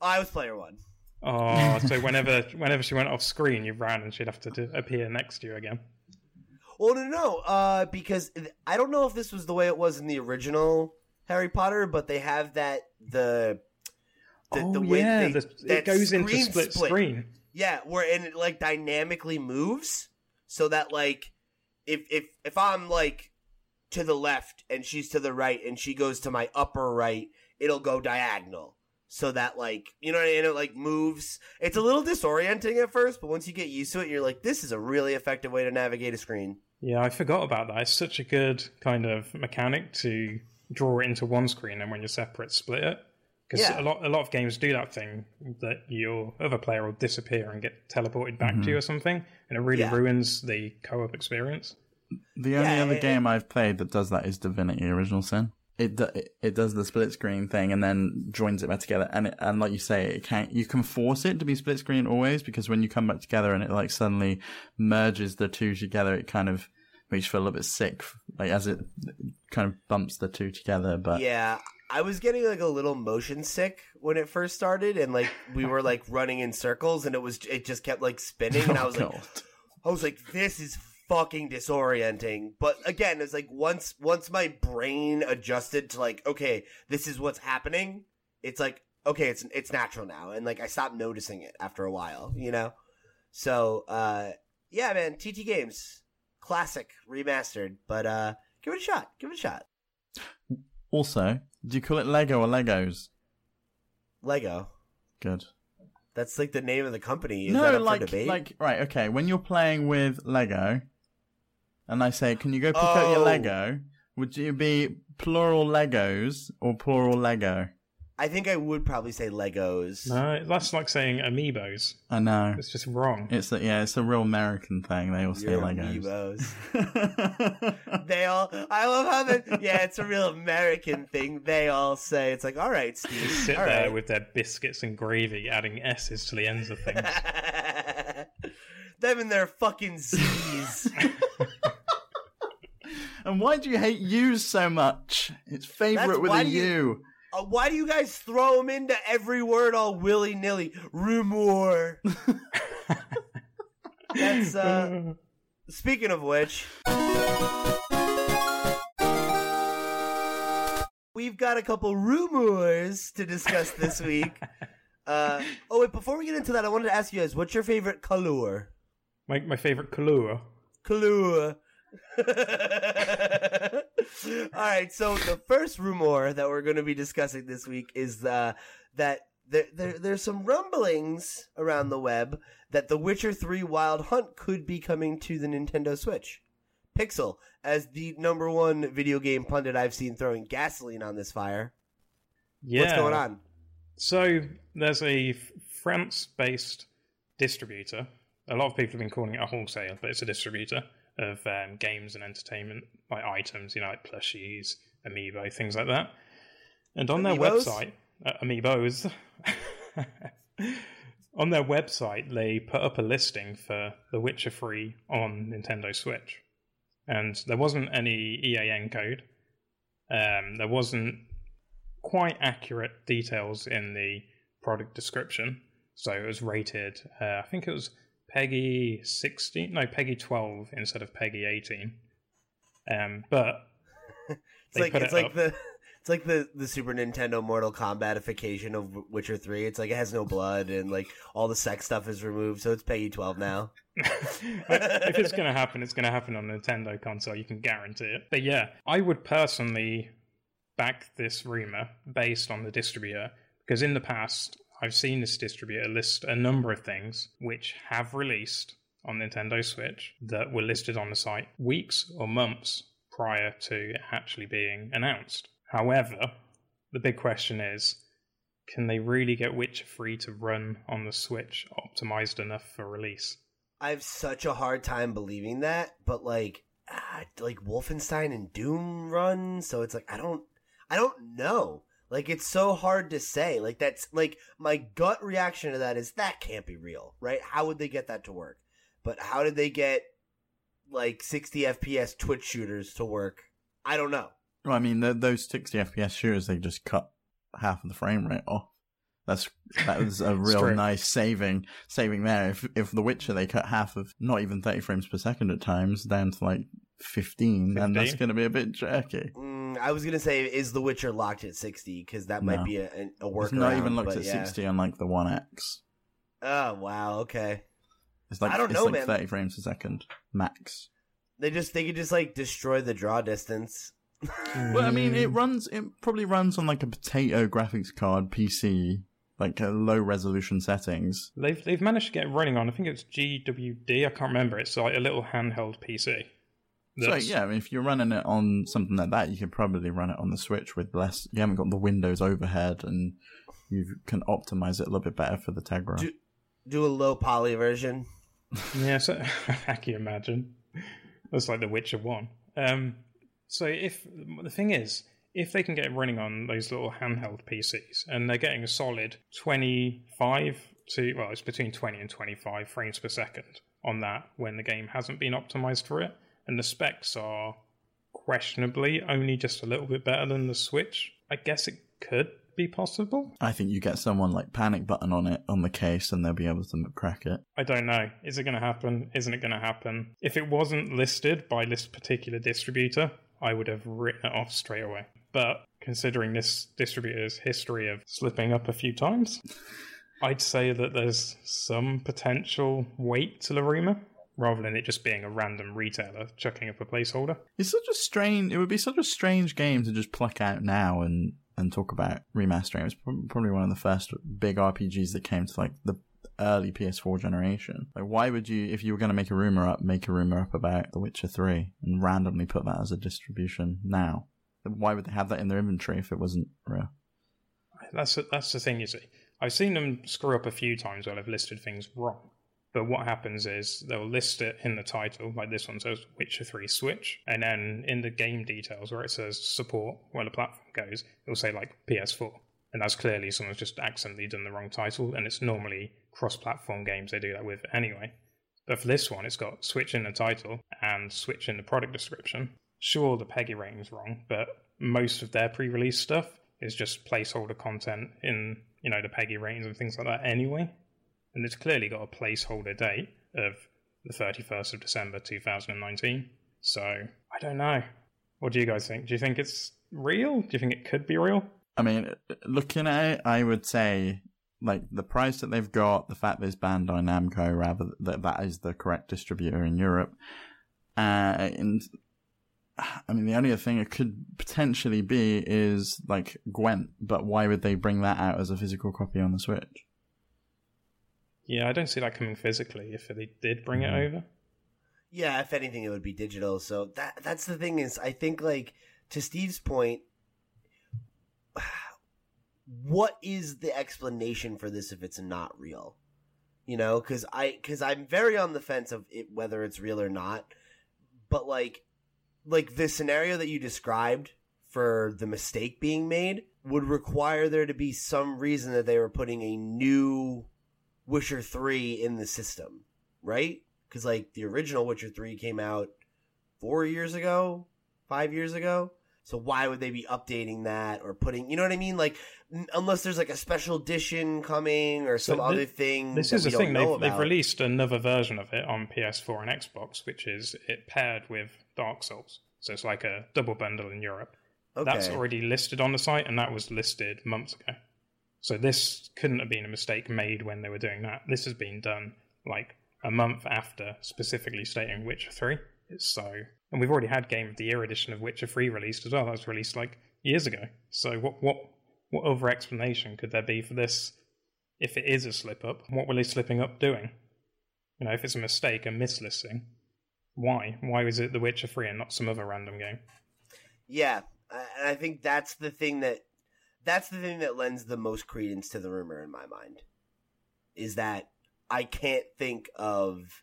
I was player one. Oh, so whenever whenever she went off screen, you ran and she'd have to do, appear next to you again. Well, no, no, uh, because I don't know if this was the way it was in the original Harry Potter, but they have that the the, oh, the way yeah, they, the, that it goes into split, split screen. Yeah, where and it like dynamically moves so that like if if if I'm like to the left and she's to the right and she goes to my upper right, it'll go diagonal. So that, like, you know what I mean? It, like, moves. It's a little disorienting at first, but once you get used to it, you're like, this is a really effective way to navigate a screen. Yeah, I forgot about that. It's such a good kind of mechanic to draw it into one screen and when you're separate, split it. Because yeah. a lot a lot of games do that thing that your other player will disappear and get teleported back mm-hmm. to you or something, and it really yeah. ruins the co-op experience. The only yeah, other yeah, game yeah. I've played that does that is Divinity Original Sin. It do, it does the split screen thing and then joins it back together, and it, and like you say, it can you can force it to be split screen always, because when you come back together and it like suddenly merges the two together, it kind of makes you feel a little bit sick, like as it kind of bumps the two together. But yeah, I was getting like a little motion sick when it first started, and like we were like running in circles, and it was it just kept like spinning, and I was oh, like, God. I was like, this is fucking disorienting. But again, it's like once once my brain adjusted to like, okay, this is what's happening, it's like, okay, it's it's natural now, and like I stopped noticing it after a while, you know? So uh yeah, man, T T games, classic remastered, but uh Give it a shot. Give it a shot. Also, do you call it Lego or Legos? Lego. Good. That's like the name of the company. Is no, that up like, for debate? like, right, okay. When you're playing with Lego, and I say, can you go pick oh. up your Lego, would you be plural Legos or plural Lego? I think I would probably say Legos. No, that's like saying Amiibos. I know. It's just wrong. It's a, yeah, it's a real American thing. They all say You're Legos. Amiibos. they all. I love how they. Yeah, it's a real American thing. They all say. It's like, all right, Steve. You sit all there right. with their biscuits and gravy, adding S's to the ends of things. Them and their fucking Z's. And why do you hate U's so much? It's favorite that's with a you... U. Uh, why do you guys throw them into every word all willy-nilly? Rumor. That's, uh... Speaking of which... We've got a couple rumors to discuss this week. Uh, oh, wait, before we get into that, I wanted to ask you guys, what's your favorite color? My, my favorite color? Color. Alright, so the first rumor that we're going to be discussing this week is uh, that there, there there's some rumblings around the web that The Witcher three Wild Hunt could be coming to the Nintendo Switch. Pixel, as the number one video game pundit I've seen throwing gasoline on this fire. Yeah. What's going on? So, there's a France-based distributor. A lot of people have been calling it a wholesaler, but it's a distributor of um, games and entertainment, like items, you know, like plushies, amiibo, things like that. And on Amiibos? their website, uh, amiibos, on their website, they put up a listing for The Witcher three on Nintendo Switch. And there wasn't any E A N code. Um, there wasn't quite accurate details in the product description. So it was rated, uh, I think it was... P E G I sixteen, no, P E G I twelve instead of P E G I eighteen. Um, but it's they like put it's it like up. the it's like the, the Super Nintendo Mortal Kombatification of Witcher three. It's like it has no blood and like all the sex stuff is removed, so it's P E G I twelve now. If it's gonna happen, it's gonna happen on the Nintendo console. You can guarantee it. But yeah, I would personally back this rumor based on the distributor because in the past, I've seen this distributor list a number of things which have released on Nintendo Switch that were listed on the site weeks or months prior to actually being announced. However, the big question is, can they really get Witcher three to run on the Switch optimized enough for release? I have such a hard time believing that, but like, ah, like Wolfenstein and Doom run, so it's like, I don't, I don't know. Like, it's so hard to say. Like, that's, like, my gut reaction to that is that can't be real, right? How would they get that to work? But how did they get, like, sixty F P S Twitch shooters to work? I don't know. Well, I mean, the, those sixty F P S shooters, they just cut half of the frame rate off. That's, that was a real nice saving saving there. If, if The Witcher, they cut half of, not even thirty frames per second at times, down to, like, fifteen, fifteen? And that's going to be a bit jerky. Mm. I was going to say, is The Witcher locked at sixty? Because that might no. be a, a workaround. It's not even locked at yeah. sixty on like the one X. Oh, wow. Okay. It's like, I don't it's know, like man. thirty frames a second, max. They just they could just like destroy the draw distance. Well, I mean, it runs. It probably runs on like a potato graphics card P C, like a low resolution settings. They've they've managed to get it running on. I think it's G W D. I can't remember. It's like a little handheld P C. That's... So yeah, I mean, if you're running it on something like that, you could probably run it on the Switch with less. You haven't got the Windows overhead, and you can optimize it a little bit better for the Tegra. Do, do a low poly version. Yeah, so I can imagine. That's like The Witcher One. Um, so if the thing is, if they can get it running on those little handheld P Cs, and they're getting a solid twenty-five to well, it's between twenty and twenty-five frames per second on that when the game hasn't been optimized for it. And the specs are questionably only just a little bit better than the Switch. I guess it could be possible. I think you get someone like Panic Button on it, on the case, and they'll be able to crack it. I don't know. Is it going to happen? Isn't it going to happen? If it wasn't listed by this particular distributor, I would have written it off straight away. But considering this distributor's history of slipping up a few times, I'd say that there's some potential weight to the rumor. rather than it just being a random retailer chucking up a placeholder. It's such a strange... It would be such a strange game to just pluck out now and, and talk about remastering. It's probably one of the first big R P Gs that came to, like, the early P S four generation. Like, why would you, if you were going to make a rumor up, make a rumor up about The Witcher three and randomly put that as a distribution now? Why would they have that in their inventory if it wasn't real? That's that's the thing, you see. I've seen them screw up a few times where they've listed things wrong. But what happens is they'll list it in the title, like this one says Witcher three Switch, and then in the game details where it says support, where the platform goes, it'll say like P S four. And that's clearly someone's just accidentally done the wrong title, and it's normally cross-platform games they do that with anyway. But for this one, it's got Switch in the title and Switch in the product description. Sure, the P E G I rating's wrong, but most of their pre-release stuff is just placeholder content in, you know, the P E G I ratings and things like that anyway. And it's clearly got a placeholder date of the thirty-first of December two thousand nineteen. So, I don't know. What do you guys think? Do you think it's real? Do you think it could be real? I mean, looking at it, I would say, like, the price that they've got, the fact that it's Bandai Namco, rather, that that is the correct distributor in Europe. Uh, and, I mean, the only other thing it could potentially be is, like, Gwent, but why would they bring that out as a physical copy on the Switch? Yeah, I don't see that coming physically if they did bring it over. Yeah, if anything, it would be digital. So that that's the thing is, I think, like, to Steve's point, what is the explanation for this if it's not real? You know, because I because I'm very on the fence of it, whether it's real or not. But like, like the scenario that you described for the mistake being made would require there to be some reason that they were putting a new Witcher three in the system, right? Because like the original Witcher three came out four years ago, five years ago. So why would they be updating that or putting, you know what I mean? Like, n- unless there's like a special edition coming or some so th- other thing. This is the thing. They've, they've released another version of it on P S four and Xbox, which is it paired with Dark Souls. So it's like a double bundle in Europe. Okay. That's already listed on the site, and that was listed months ago. So this couldn't have been a mistake made when they were doing that. This has been done like a month after specifically stating Witcher three. It's so... And we've already had Game of the Year edition of Witcher three released as well. That was released like years ago. So what what what other explanation could there be for this? If it is a slip-up, what were they slipping up doing? You know, if it's a mistake, a mislisting, why? Why was it The Witcher three and not some other random game? Yeah, and I think that's the thing that that's the thing that lends the most credence to the rumor in my mind, is that I can't think of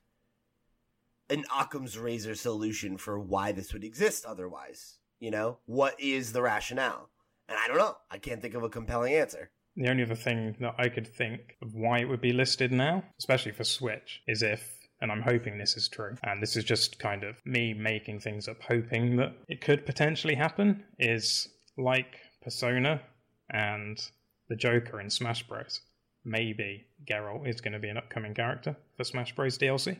an Occam's razor solution for why this would exist otherwise. You know, what is the rationale? And I don't know. I can't think of a compelling answer. The only other thing that I could think of why it would be listed now, especially for Switch, is if, and I'm hoping this is true, and this is just kind of me making things up, hoping that it could potentially happen, is like Persona and the Joker in Smash Bros. Maybe Geralt is going to be an upcoming character for Smash Bros. D L C.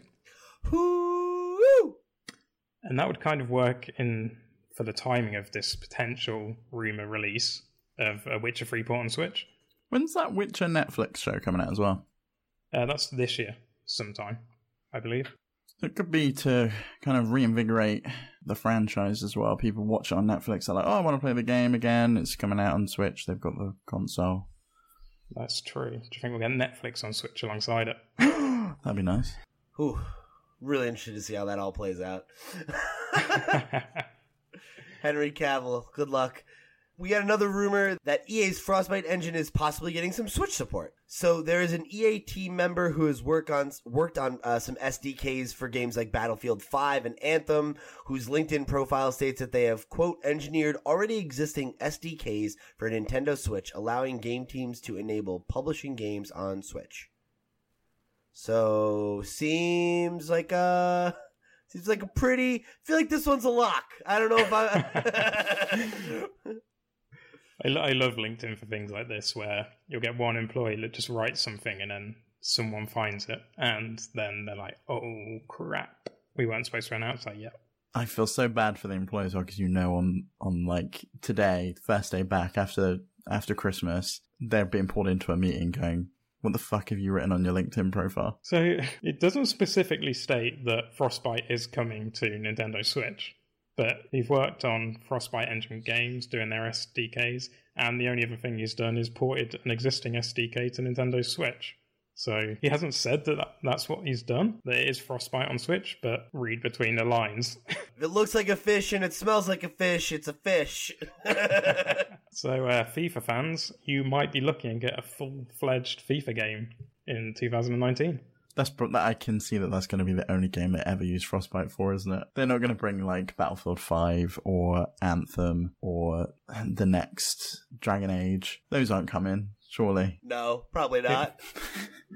And that would kind of work in for the timing of this potential rumor release of a Witcher three port on Switch. When's that Witcher Netflix show coming out as well? Uh, that's this year sometime, I believe. It could be to kind of reinvigorate the franchise as well. People watch it on Netflix, they're like, oh, I want to play the game again. It's coming out on Switch. They've got the console. That's true. Do you think we'll get Netflix on Switch alongside it? That'd be nice. Ooh. Really interested to see how that all plays out. Henry Cavill, good luck. We got another rumor that E A's Frostbite engine is possibly getting some Switch support. So there is an E A team member who has work on, worked on uh, some S D Ks for games like Battlefield five and Anthem, whose LinkedIn profile states that they have, quote, engineered already existing S D Ks for Nintendo Switch, allowing game teams to enable publishing games on Switch. So seems like a seems like a pretty. I feel like this one's a lock. I don't know if I. I, lo- I love LinkedIn for things like this, where you'll get one employee that just writes something, and then someone finds it, and then they're like, "Oh crap, we weren't supposed to announce that yet." I feel so bad for the employees, well, because you know, on on like today, first day back after after Christmas, they've been pulled into a meeting going, What the fuck have you written on your LinkedIn profile? So it doesn't specifically state that Frostbite is coming to Nintendo Switch, but he's worked on Frostbite Engine games, doing their S D Ks, and the only other thing he's done is ported an existing S D K to Nintendo Switch. So he hasn't said that that's what he's done, that it is Frostbite on Switch, but read between the lines. It looks like a fish and it smells like a fish. It's a fish. So uh, FIFA fans, you might be looking at a full-fledged FIFA game in two thousand nineteen. That's pro- I can see that that's going to be the only game they ever use Frostbite for, isn't it? They're not going to bring like Battlefield five or Anthem or the next Dragon Age. Those aren't coming, surely. No, probably not.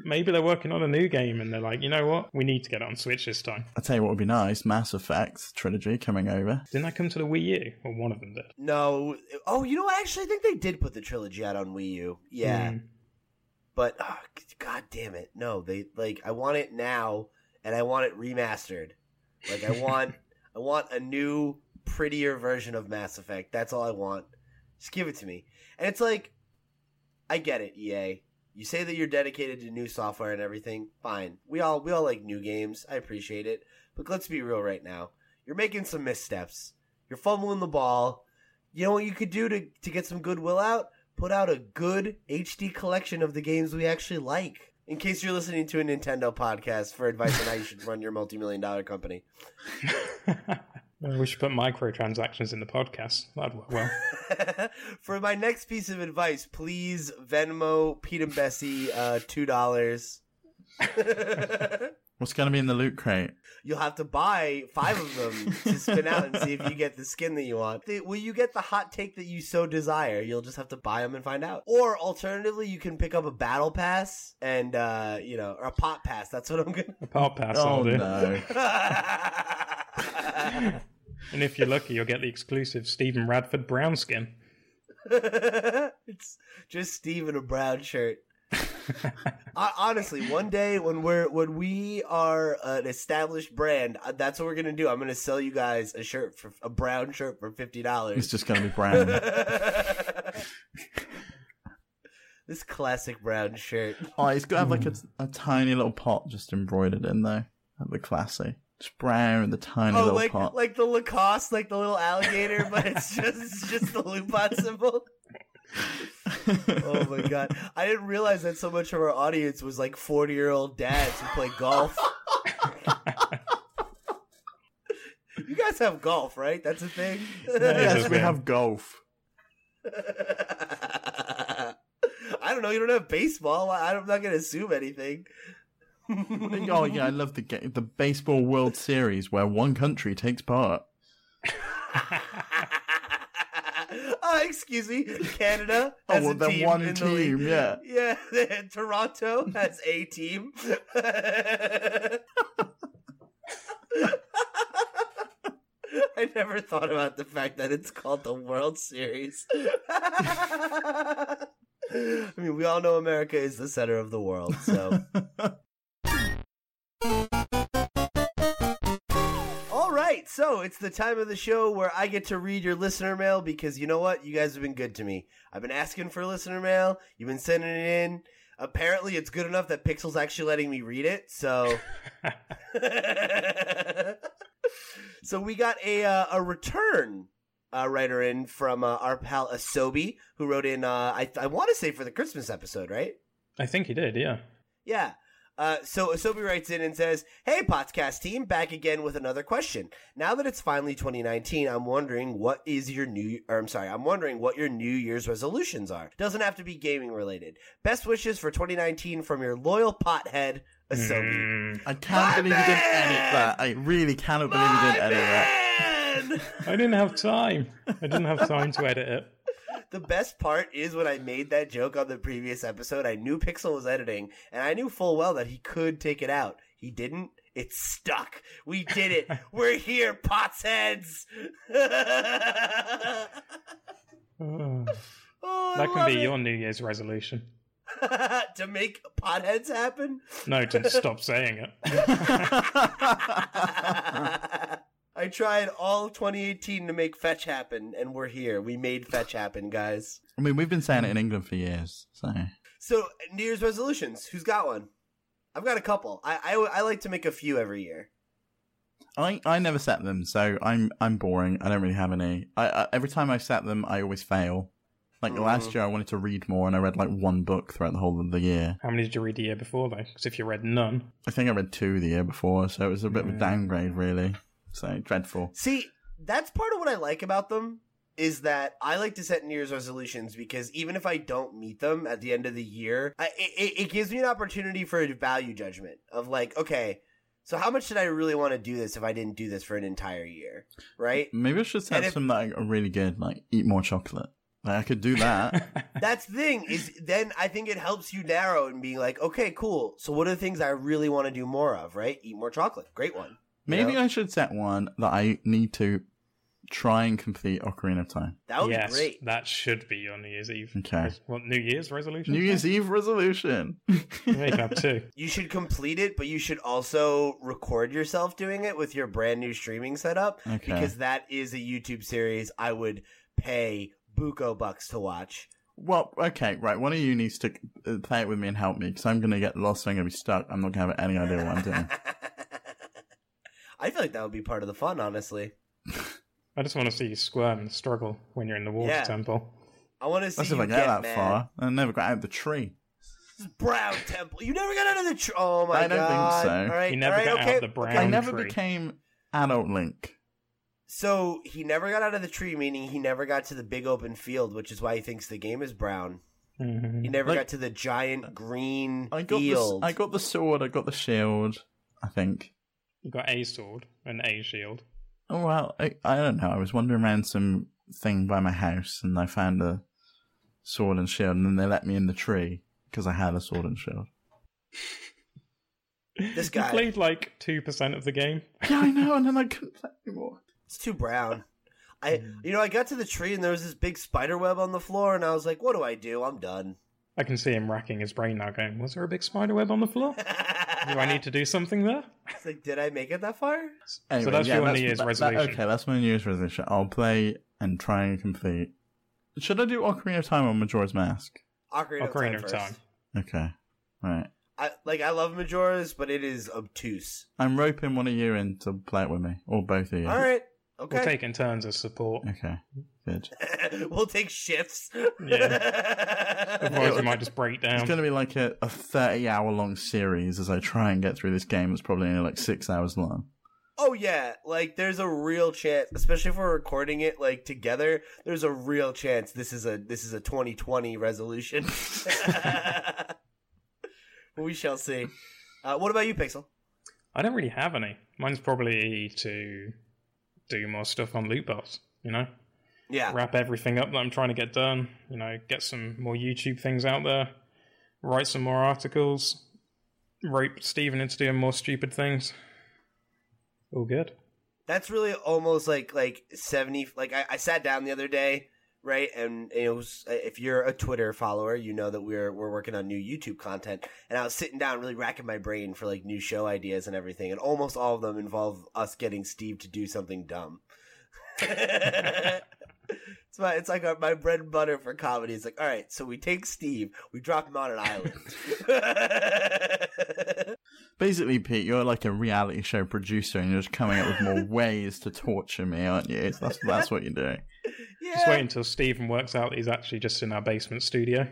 Maybe they're working on a new game and they're like, you know what? We need to get it on Switch this time. I'll tell you what would be nice. Mass Effect trilogy coming over. Didn't that come to the Wii U? Or one of them did. No. Oh, you know, actually, I think they did put the trilogy out on Wii U. Yeah. Mm. But, oh, god damn it. No, they, like, I want it now and I want it remastered. Like, I want, I want a new, prettier version of Mass Effect. That's all I want. Just give it to me. And it's like, I get it, E A. You say that you're dedicated to new software and everything, fine. We all we all like new games. I appreciate it. But let's be real right now. You're making some missteps. You're fumbling the ball. You know what you could do to, to get some goodwill out? Put out a good H D collection of the games we actually like. In case you're listening to a Nintendo podcast for advice on how you should run your multi-million dollar company. We should put microtransactions in the podcast. That'd work well. For my next piece of advice, please Venmo Pete and Bessie uh, two dollars. What's going to be in the loot crate? You'll have to buy five of them to spin out and see if you get the skin that you want. Will you get the hot take that you so desire? You'll just have to buy them and find out. Or alternatively, you can pick up a battle pass and, uh, you know, or a pot pass. That's what I'm going to... A pot pass. Oh, no. And if you're lucky, you'll get the exclusive Stephen Radford brown skin. It's just Steve in a brown shirt. Honestly, one day when we're when we are an established brand, that's what we're gonna do. I'm gonna sell you guys a shirt for a brown shirt for fifty dollars. It's just gonna be brown. This classic brown shirt. Oh, it's gotta have like a, a tiny little pot just embroidered in there. That'd be classy. Brown in the tiny oh, little like, pot. Like the Lacoste, like the little alligator, but it's just it's just the Lupot symbol. Oh my god. I didn't realize that so much of our audience was like forty-year-old dads who play golf. You guys have golf, right? That's a thing? Yes, we have golf. I don't know. You don't have baseball. I'm not going to assume anything. Oh yeah, I love the game, the Baseball World Series where one country takes part. Oh, excuse me, Canada has oh, well, a team. One in team, the yeah, yeah. Toronto has a team. I never thought about the fact that it's called the World Series. I mean, we all know America is the center of the world, so. All right, so it's the time of the show where I get to read your listener mail because you know what? You guys have been good to me. I've been asking for listener mail. You've been sending it in. Apparently, it's good enough that Pixel's actually letting me read it, so. So we got a uh, a return. Uh, writer in from uh, our pal Asobi, who wrote in, uh, I, I want to say for the Christmas episode, right? I think he did, yeah. Yeah. Uh, so Asobi writes in and says, "Hey, Potscast team, back again with another question. Now that it's finally twenty nineteen, I'm wondering what is your new, or I'm sorry, I'm wondering what your New Year's resolutions are. Doesn't have to be gaming related. Best wishes for twenty nineteen from your loyal pothead, Asobi." Mm. I can't My believe man! you didn't edit that. I really cannot believe My you didn't edit man! that. I didn't have time. I didn't have time to edit it. The best part is when I made that joke on the previous episode, I knew Pixel was editing, and I knew full well that he could take it out. He didn't. It stuck. We did it. We're here, Potsheads. oh, oh, that could be it. Your New Year's resolution. To make potheads happen? No, to stop saying it. I tried all twenty eighteen to make Fetch happen, and we're here. We made Fetch happen, guys. I mean, we've been saying it in England for years, so... So New Year's resolutions. Who's got one? I've got a couple. I, I, I like to make a few every year. I, I never set them, so I'm I'm boring. I don't really have any. I, I every time I set them, I always fail. Like mm. last year, I wanted to read more, and I read like one book throughout the whole of the year. How many did you read the year before, though? Because if you read none, I think I read two the year before, so it was a bit yeah. of a downgrade, really. So dreadful. See, that's part of what I like about them is that I like to set New Year's resolutions because even if I don't meet them at the end of the year, I, it, it gives me an opportunity for a value judgment of like, okay. So how much did I really want to do this if I didn't do this for an entire year, right? Maybe I should set some that are really good, like eat more chocolate. Like I could do that. That's the thing is then I think it helps you narrow and being like, okay, cool. So what are the things I really want to do more of, right? Eat more chocolate. Great one. Maybe know? I should set one that I need to try and complete Ocarina of Time. That would yes, be great. That should be your New Year's Eve. Okay. What, New Year's resolution? New Year's Eve resolution. Make up two. You should complete it, but you should also record yourself doing it with your brand new streaming setup. Okay. Because that is a YouTube series I would pay buco bucks to watch. Well, okay, right. One of you needs to play it with me and help me because I'm going to get lost. So I'm going to be stuck. I'm not going to have any idea what I'm doing. I feel like that would be part of the fun, honestly. I just want to see you squirm and struggle when you're in the water yeah. temple. I want to see That's you get mad. That's if I get, get that mad. far. I never got out of the tree. Brown temple. You never got out of the tree. Oh my god. I don't god. think so. All right. You never right, got okay. out of the brown tree. I never tree. became adult Link. So he never got out of the tree, meaning he never got to the big open field, which is why he thinks the game is brown. Mm-hmm. He never like, got to the giant green I got field. The, I got the sword. I got the shield, I think. You got a sword and a shield. Oh, well, I, I don't know. I was wandering around some thing by my house, and I found a sword and shield, and then they let me in the tree, because I had a sword and shield. This guy. You played, like, two percent of the game. Yeah, I know, and then I couldn't play anymore. It's too brown. I, You know, I got to the tree, and there was this big spider web on the floor, and I was like, what do I do? I'm done. I can see him racking his brain now, going, was there a big spider web on the floor? Do I need to do something there? It's like, did I make it that far? Anyway, so that's yeah, your that's, New Year's that, resolution. That, okay, that's my New Year's resolution. I'll play and try and complete. Should I do Ocarina of Time or Majora's Mask? Ocarina, Ocarina of Time. Of Time. Okay, right. I, like, I love Majora's, but it is obtuse. I'm roping one of you in to play it with me, or both of you. All right, okay. We'll take in turns as support. Okay, good. We'll take shifts. Yeah. Otherwise we might just break down. It's going to be like a, a thirty hour long series as I try and get through this game. It's probably only like six hours long. Oh yeah, like there's a real chance, especially if we're recording it like together, there's a real chance this is a this is a twenty twenty resolution. We shall see. Uh, what about you, Pixel? I don't really have any. Mine's probably to do more stuff on loot box, you know? Yeah. Wrap everything up that I'm trying to get done. You know, get some more YouTube things out there. Write some more articles. Rope Stephen into doing more stupid things. All good. That's really almost like like seventy. Like I, I sat down the other day, right? And it was if you're a Twitter follower, you know that we're we're working on new YouTube content. And I was sitting down, really racking my brain for like new show ideas and everything. And almost all of them involve us getting Steve to do something dumb. It's my, it's like our, my bread and butter for comedy. It's like, all right, so we take Steve, we drop him on an island. Basically, Pete, you're like a reality show producer, and you're just coming up with more ways to torture me, aren't you? That's that's what you're doing. Yeah. Just wait until Stephen works out that he's actually just in our basement studio.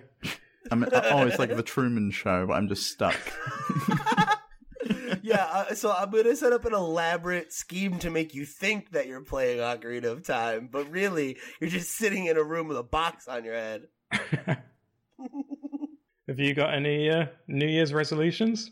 I mean, oh, it's like the Truman Show, but I'm just stuck. Yeah, uh, so I'm going to set up an elaborate scheme to make you think that you're playing Ocarina of Time, but really, you're just sitting in a room with a box on your head. Have you got any uh, New Year's resolutions?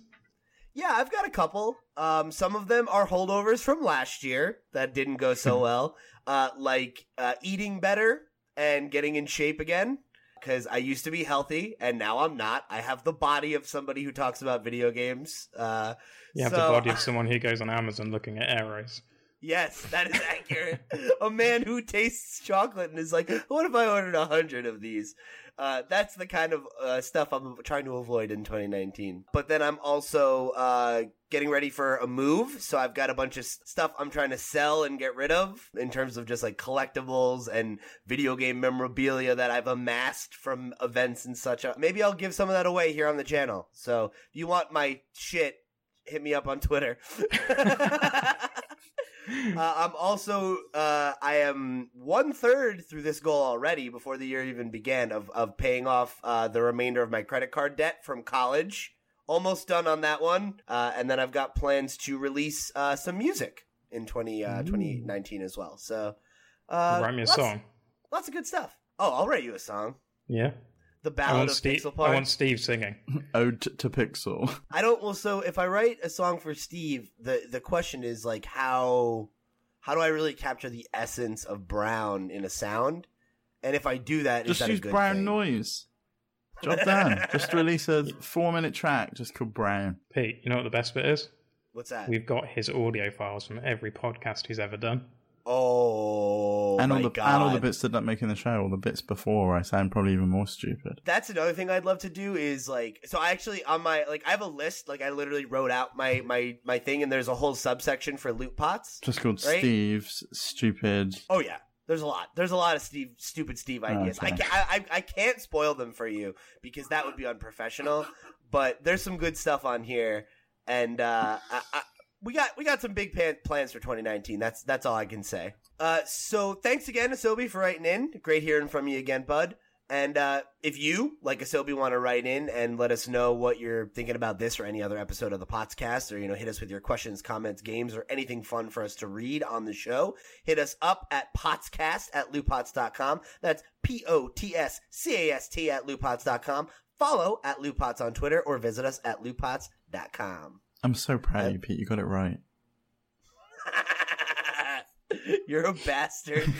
Yeah, I've got a couple. Um, some of them are holdovers from last year that didn't go so well, uh, like uh, eating better and getting in shape again. Because I used to be healthy, and now I'm not. I have the body of somebody who talks about video games. Uh, you have so, the body of someone who goes on Amazon looking at arrows. Yes, that is accurate. A man who tastes chocolate and is like, what if I ordered a hundred of these? Uh, that's the kind of uh, stuff I'm trying to avoid in twenty nineteen. But then I'm also uh, getting ready for a move. So I've got a bunch of stuff I'm trying to sell and get rid of in terms of just like collectibles and video game memorabilia that I've amassed from events and such. Maybe I'll give some of that away here on the channel. So if you want my shit, hit me up on Twitter. Uh, I'm also, uh, I am one third through this goal already before the year even began of, of paying off, uh, the remainder of my credit card debt from college. Almost done on that one. Uh, and then I've got plans to release, uh, some music in twenty nineteen as well. So, uh, write me a lots, song. Lots of good stuff. Oh, I'll write you a song. Yeah. The Ballad of Steve, PixelPar. I want Steve singing. Ode to Pixel. I don't, well, so if I write a song for Steve, the, the question is, like, how how do I really capture the essence of brown in a sound? And if I do that, just is that use a good brown thing? Noise. Job done. Just release a four-minute track just called Brown. Pete, you know what the best bit is? What's that? We've got his audio files from every podcast he's ever done. Oh, and all my the God. And all the bits that don't make in the show, all the bits before, I sound probably even more stupid. That's another thing I'd love to do is like, so I actually on my like I have a list, like I literally wrote out my my my thing, and there's a whole subsection for loot pots, just called right? Steve's stupid. Oh yeah, there's a lot, there's a lot of Steve stupid Steve ideas. Okay. I can't, I I can't spoil them for you because that would be unprofessional. But there's some good stuff on here, and uh, I. I We got we got some big pan- plans for twenty nineteen. That's that's all I can say. Uh, so thanks again, Asobi, for writing in. Great hearing from you again, bud. And uh, if you, like Asobi, want to write in and let us know what you're thinking about this or any other episode of the Potscast, or you know, hit us with your questions, comments, games, or anything fun for us to read on the show, hit us up at Potscast at lupots dot com. That's P O T S C A S T at lupots dot com. Follow at lupots on Twitter or visit us at lupots dot com. I'm so proud of you, Pete. You got it right. You're a bastard.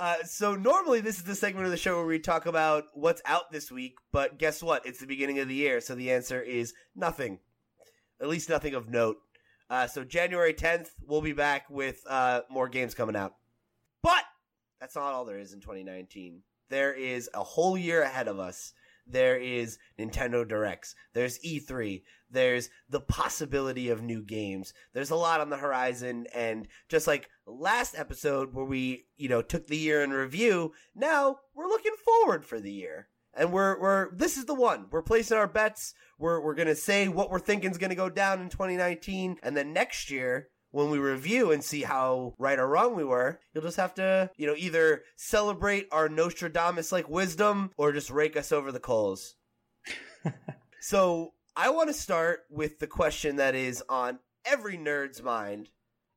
uh, so normally this is the segment of the show where we talk about what's out this week, but guess what? It's the beginning of the year, so the answer is nothing. At least nothing of note. Uh, so January tenth, we'll be back with uh, more games coming out. But that's not all there is in twenty nineteen. There is a whole year ahead of us. There is Nintendo Directs. There's E three. There's the possibility of new games. There's a lot on the horizon. And just like last episode where we, you know, took the year in review, now we're looking forward for the year. And we're, we're, this is the one. We're placing our bets. We're, we're going to say what we're thinking is going to go down in twenty nineteen. And then next year, when we review and see how right or wrong we were, you'll just have to, you know, either celebrate our Nostradamus-like wisdom or just rake us over the coals. So I want to start with the question that is on every nerd's mind.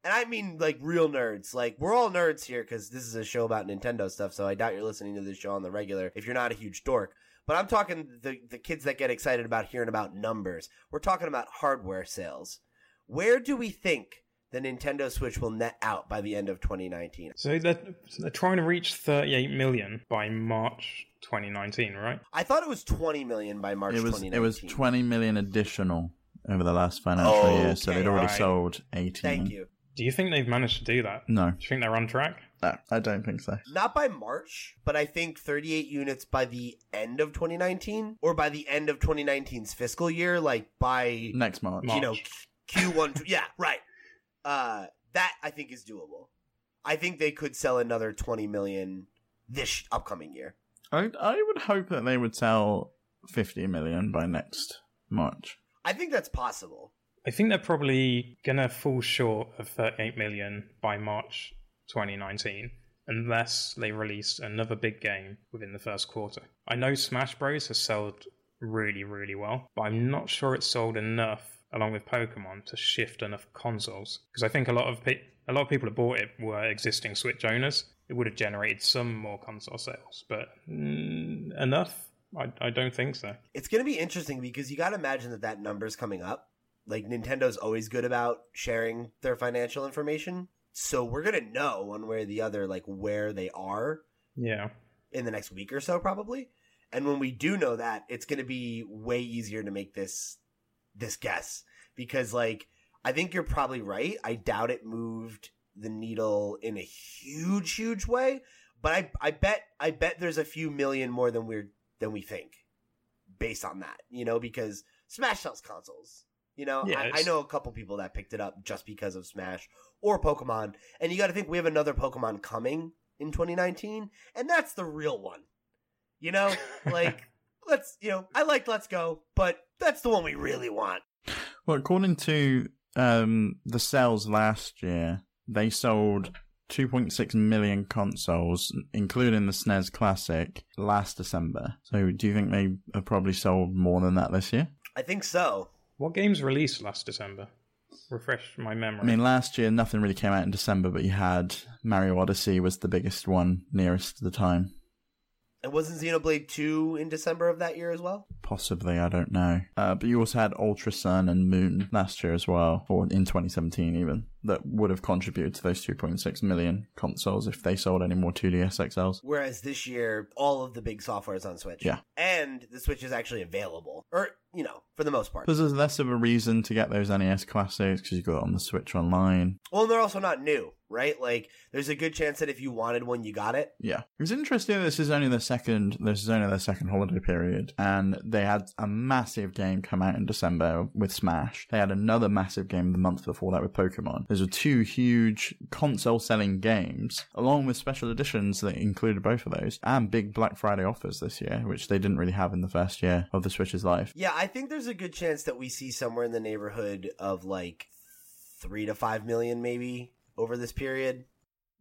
And I mean, like, real nerds. Like, we're all nerds here because this is a show about Nintendo stuff, so I doubt you're listening to this show on the regular if you're not a huge dork. But I'm talking the, the kids that get excited about hearing about numbers. We're talking about hardware sales. Where do we think the Nintendo Switch will net out by the end of twenty nineteen? So they're, they're trying to reach thirty-eight million by March twenty nineteen, right? I thought it was twenty million by March it was, twenty nineteen. It was twenty million additional over the last financial oh, year, okay, so they'd already right. sold eighteen. Thank you. Do you think they've managed to do that? No. Do you think they're on track? No, I don't think so. Not by March, but I think thirty-eight units by the end of twenty nineteen, or by the end of twenty nineteen's fiscal year, like by... Next March. You March. know, Q one... yeah, right. Uh, that I think is doable. I think they could sell another twenty million this upcoming year. I I would hope that they would sell fifty million by next March. I think that's possible. I think they're probably going to fall short of thirty-eight million by March twenty nineteen unless they release another big game within the first quarter. I know Smash Bros has sold really, really well, but I'm not sure it's sold enough along with Pokemon to shift enough consoles, because I think a lot of pe- a lot of people that bought it were existing Switch owners. It would have generated some more console sales, but mm, enough? I, I don't think so. It's going to be interesting because you got to imagine that that number's coming up. Like, Nintendo's always good about sharing their financial information, so we're going to know one way or the other, like, where they are. Yeah. In the next week or so, probably. And when we do know that, it's going to be way easier to make this... this guess, because like I think you're probably right. I doubt it moved the needle in a huge, huge way. But I, I bet, I bet there's a few million more than we're than we think, based on that. You know, because Smash sells consoles. You know, yes. I, I know a couple people that picked it up just because of Smash or Pokemon. And you got to think we have another Pokemon coming in twenty nineteen, and that's the real one. You know, like let's, you know, I like Let's Go, but that's the one we really want. Well, according to um, the sales last year, they sold two point six million consoles, including the S N E S Classic, last December. So do you think they have probably sold more than that this year? I think so. What games released last December? Refresh my memory. I mean, last year nothing really came out in December, but you had Mario Odyssey was the biggest one nearest to the time. And wasn't Xenoblade two in December of that year as well? Possibly, I don't know. Uh, but you also had Ultra Sun and Moon last year as well, or in twenty seventeen even, that would have contributed to those two point six million consoles if they sold any more two D S X Ls. Whereas this year, all of the big software is on Switch. Yeah. And the Switch is actually available, or, you know, for the most part. Because there's less of a reason to get those N E S Classics because you got it on the Switch online. Well, and they're also not new. Right? Like, there's a good chance that if you wanted one, you got it. Yeah. It was interesting. This is only the second, this is only the second holiday period. And they had a massive game come out in December with Smash. They had another massive game the month before that with Pokemon. Those were two huge console selling games, along with special editions that included both of those and big Black Friday offers this year, which they didn't really have in the first year of the Switch's life. Yeah. I think there's a good chance that we see somewhere in the neighborhood of like three to five million, maybe, over this period.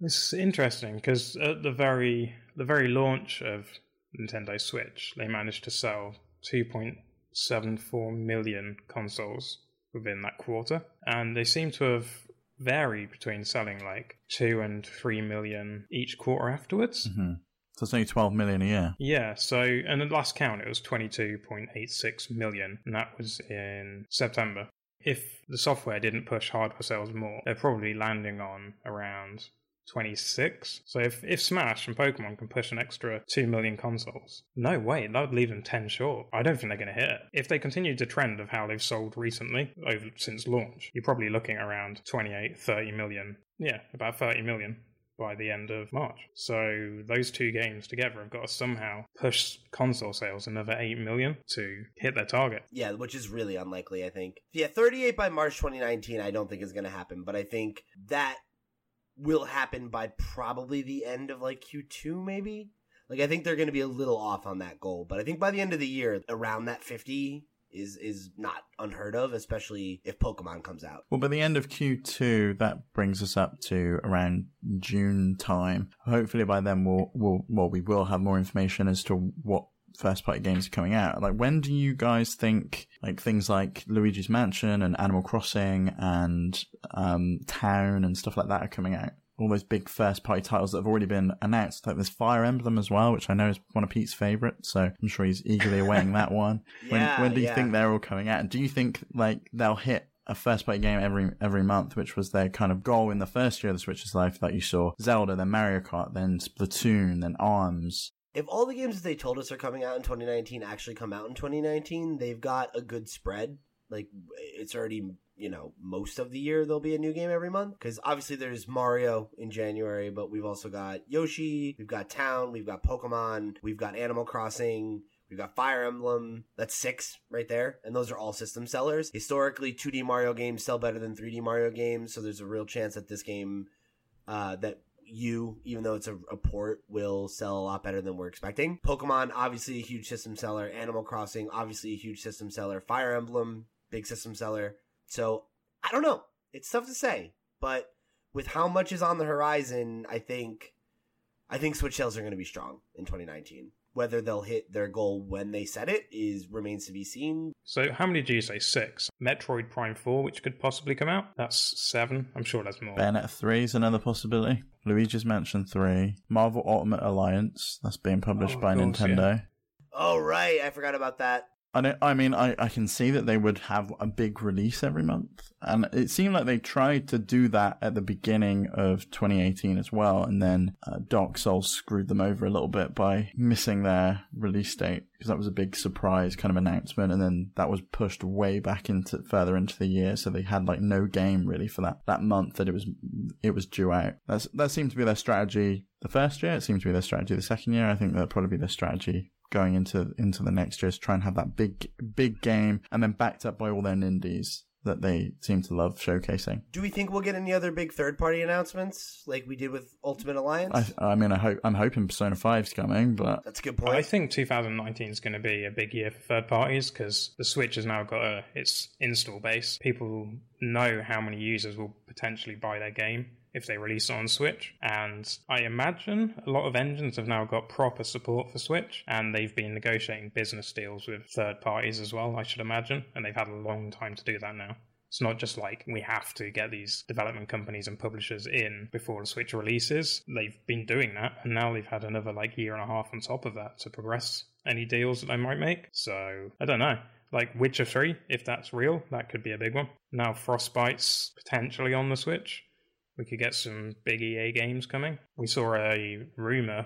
It's interesting because at the very the very launch of Nintendo Switch, they managed to sell two point seven four million consoles within that quarter, and they seem to have varied between selling like two and three million each quarter afterwards. Mm-hmm. So it's only twelve million a year. Yeah, so, and the last count it was twenty-two point eight six million, and that was in September. If the software didn't push hardware sales more, they're probably landing on around twenty-six. So if, if Smash and Pokemon can push an extra two million consoles, no way, that would leave them ten short. I don't think they're going to hit it. If they continue the trend of how they've sold recently, over since launch, you're probably looking around twenty-eight, thirty million. Yeah, about thirty million by the end of March. So those two games together have got to somehow push console sales another eight million to hit their target. Yeah, which is really unlikely, I think. Yeah, thirty-eight by March twenty nineteen I don't think is going to happen, but I think that will happen by probably the end of like Q two maybe? Like I think they're going to be a little off on that goal, but I think by the end of the year, around that fifty is is not unheard of, especially if Pokemon comes out. Well, by the end of Q two, that brings us up to around June time. Hopefully by then we'll, we'll well we will have more information as to what first party games are coming out. Like, when do you guys think like things like Luigi's Mansion and Animal Crossing and um Town and stuff like that are coming out? All those big first-party titles that have already been announced. Like, there's Fire Emblem as well, which I know is one of Pete's favourites, so I'm sure he's eagerly awaiting that one. Yeah, when when do you yeah. think they're all coming out? And do you think, like, they'll hit a first-party game every every month, which was their kind of goal in the first year of the Switch's life, that you saw Zelda, then Mario Kart, then Splatoon, then ARMS? If all the games that they told us are coming out in twenty nineteen actually come out in twenty nineteen, they've got a good spread. Like, it's already... you know, most of the year there'll be a new game every month. Because obviously there's Mario in January, but we've also got Yoshi, we've got Town, we've got Pokemon, we've got Animal Crossing, we've got Fire Emblem. That's six right there. And those are all system sellers. Historically, two D Mario games sell better than three D Mario games. So there's a real chance that this game, uh, that you, even though it's a, a port, will sell a lot better than we're expecting. Pokemon, obviously a huge system seller. Animal Crossing, obviously a huge system seller. Fire Emblem, big system seller. So, I don't know. It's tough to say. But with how much is on the horizon, I think I think Switch sales are going to be strong in twenty nineteen. Whether they'll hit their goal when they set it is remains to be seen. So, how many do you say? Six. Metroid Prime four, which could possibly come out. That's seven. I'm sure that's more. Bayonetta three is another possibility. Luigi's Mansion three. Marvel Ultimate Alliance. That's being published oh, by course, Nintendo. Yeah. Oh, right. I forgot about that. I don't, I mean, I, I can see that they would have a big release every month. And it seemed like they tried to do that at the beginning of twenty eighteen as well. And then uh, Dark Souls screwed them over a little bit by missing their release date, because that was a big surprise kind of announcement. And then that was pushed way back into further into the year. So they had like no game really for that, that month that it was, it was due out. That's, that seemed to be their strategy the first year. It seemed to be their strategy the second year. I think that'd probably be their strategy going into into the next year, is try and have that big big game, and then backed up by all their nindies that they seem to love showcasing. Do we think we'll get any other big third-party announcements like we did with Ultimate Alliance? I, I mean, I hope, I'm hoping Persona five's coming, but... That's a good point. I think twenty nineteen is going to be a big year for third parties, because the Switch has now got a, its install base. People know how many users will potentially buy their game if they release it on Switch. And I imagine a lot of engines have now got proper support for Switch, and they've been negotiating business deals with third parties as well, I should imagine. And they've had a long time to do that now. It's not just like we have to get these development companies and publishers in before the Switch releases. They've been doing that, and now they've had another like year and a half on top of that to progress any deals that they might make. So I don't know. Like Witcher three, if that's real, that could be a big one. Now Frostbite's potentially on the Switch. We could get some big E A games coming. We saw a rumor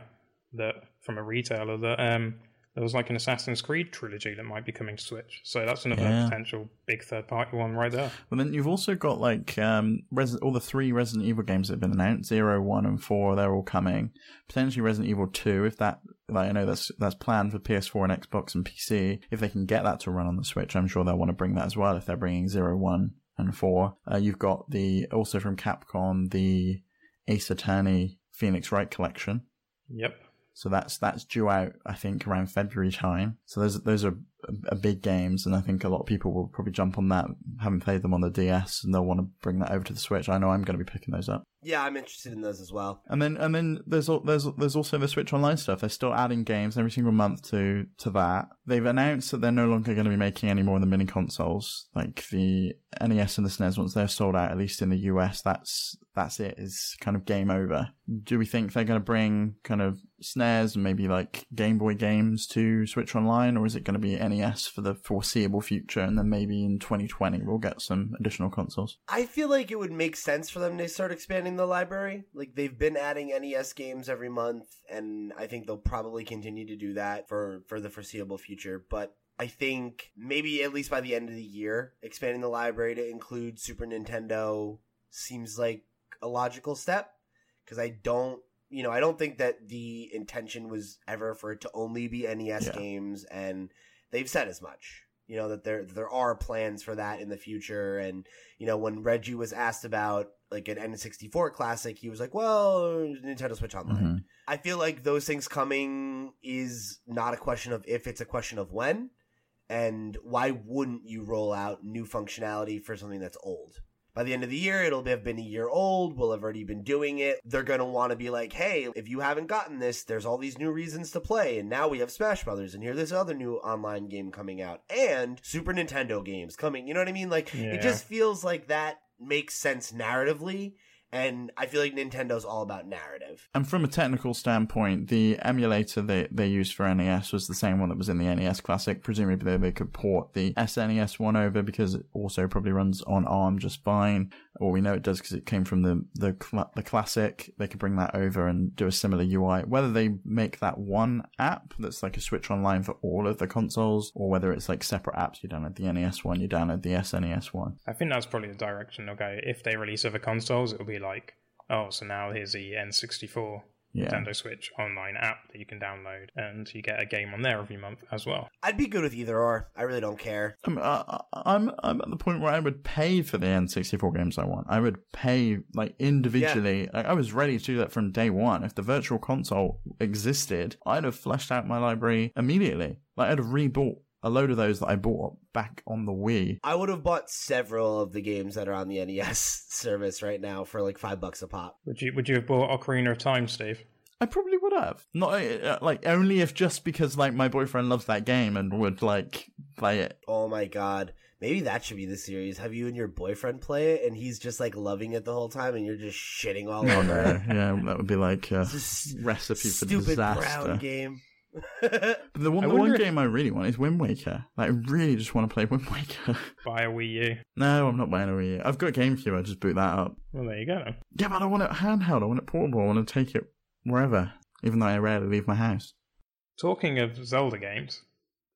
that from a retailer that um, there was like an Assassin's Creed trilogy that might be coming to Switch. So that's another yeah. potential big third-party one right there. Well, then you've also got like um, Res- all the three Resident Evil games that have been announced, zero, one, and four, they're all coming. Potentially Resident Evil two, if that... Like, I know that's that's planned for P S four and Xbox and P C. If they can get that to run on the Switch, I'm sure they'll want to bring that as well if they're bringing zero, one, and four. Uh, you've got the also from Capcom the Ace Attorney Phoenix Wright collection. Yep. So that's that's due out, I think, around February time. So those those are a, a big games, and I think a lot of people will probably jump on that, having played them on the D S, and they'll want to bring that over to the Switch. I know I'm going to be picking those up. Yeah, I'm interested in those as well. And then and then there's there's there's also the Switch Online stuff. They're still adding games every single month to to that. They've announced that they're no longer going to be making any more of the mini consoles, like the N E S and the S N E S. Once they're sold out, at least in the U S, that's that's it. It's kind of game over. Do we think they're going to bring kind of S N E S and maybe like Game Boy games to Switch Online, or is it going to be N E S for the foreseeable future, and then maybe in twenty twenty we'll get some additional consoles? I feel like it would make sense for them to start expanding the library. Like, they've been adding N E S games every month, and I think they'll probably continue to do that for, for the foreseeable future. But I think maybe at least by the end of the year, expanding the library to include Super Nintendo seems like a logical step, because I don't You know, I don't think that the intention was ever for it to only be N E S yeah. games, and they've said as much, you know, that there there are plans for that in the future. And, you know, when Reggie was asked about, like, an N sixty-four classic, he was like, well, Nintendo Switch Online. Mm-hmm. I feel like those things coming is not a question of if, it's a question of when, and why wouldn't you roll out new functionality for something that's old? By the end of the year, it'll have been a year old. We'll have already been doing it. They're going to want to be like, hey, if you haven't gotten this, there's all these new reasons to play. And now we have Smash Brothers, and here's this other new online game coming out, and Super Nintendo games coming. You know what I mean? Like, yeah. It just feels like that makes sense narratively. And I feel like Nintendo's all about narrative. And from a technical standpoint, the emulator they, they used for N E S was the same one that was in the N E S Classic. Presumably they could port the S N E S one over, because it also probably runs on ARM just fine. Or we know it does because it came from the, the, the Classic. They could bring that over and do a similar U I. Whether they make that one app that's like a Switch Online for all of the consoles, or whether it's like separate apps, you download the N E S one, you download the S N E S one. I think that's probably the direction they'll go. If they release other consoles, it'll be like, oh, so now here's the N sixty-four yeah. Nintendo Switch Online app that you can download, and you get a game on there every month as well. I'd be good with either or. I really don't care. I'm uh, I'm I'm at the point where I would pay for the N sixty-four games I want. I would pay like individually. Yeah. I, I was ready to do that from day one. If the Virtual Console existed, I'd have flushed out my library immediately. Like, I'd have rebought a load of those that I bought back on the Wii. I would have bought several of the games that are on the N E S service right now for like five bucks a pop. Would you Would you have bought Ocarina of Time, Steve? I probably would have. Not like only if just because like my boyfriend loves that game and would like play it. Oh my god. Maybe that should be the series. Have you and your boyfriend play it, and he's just like loving it the whole time, and you're just shitting all over it? Yeah, that would be like a recipe for disaster. Stupid brown game. The one, the one game if... I really want is Wind Waker. Like, I really just want to play Wind Waker. Buy a Wii U. No, I'm not buying a Wii U. I've got GameCube. I just boot that up. Well, there you go. Yeah, but I want it handheld. I want it portable. I want to take it wherever, even though I rarely leave my house. Talking of Zelda games,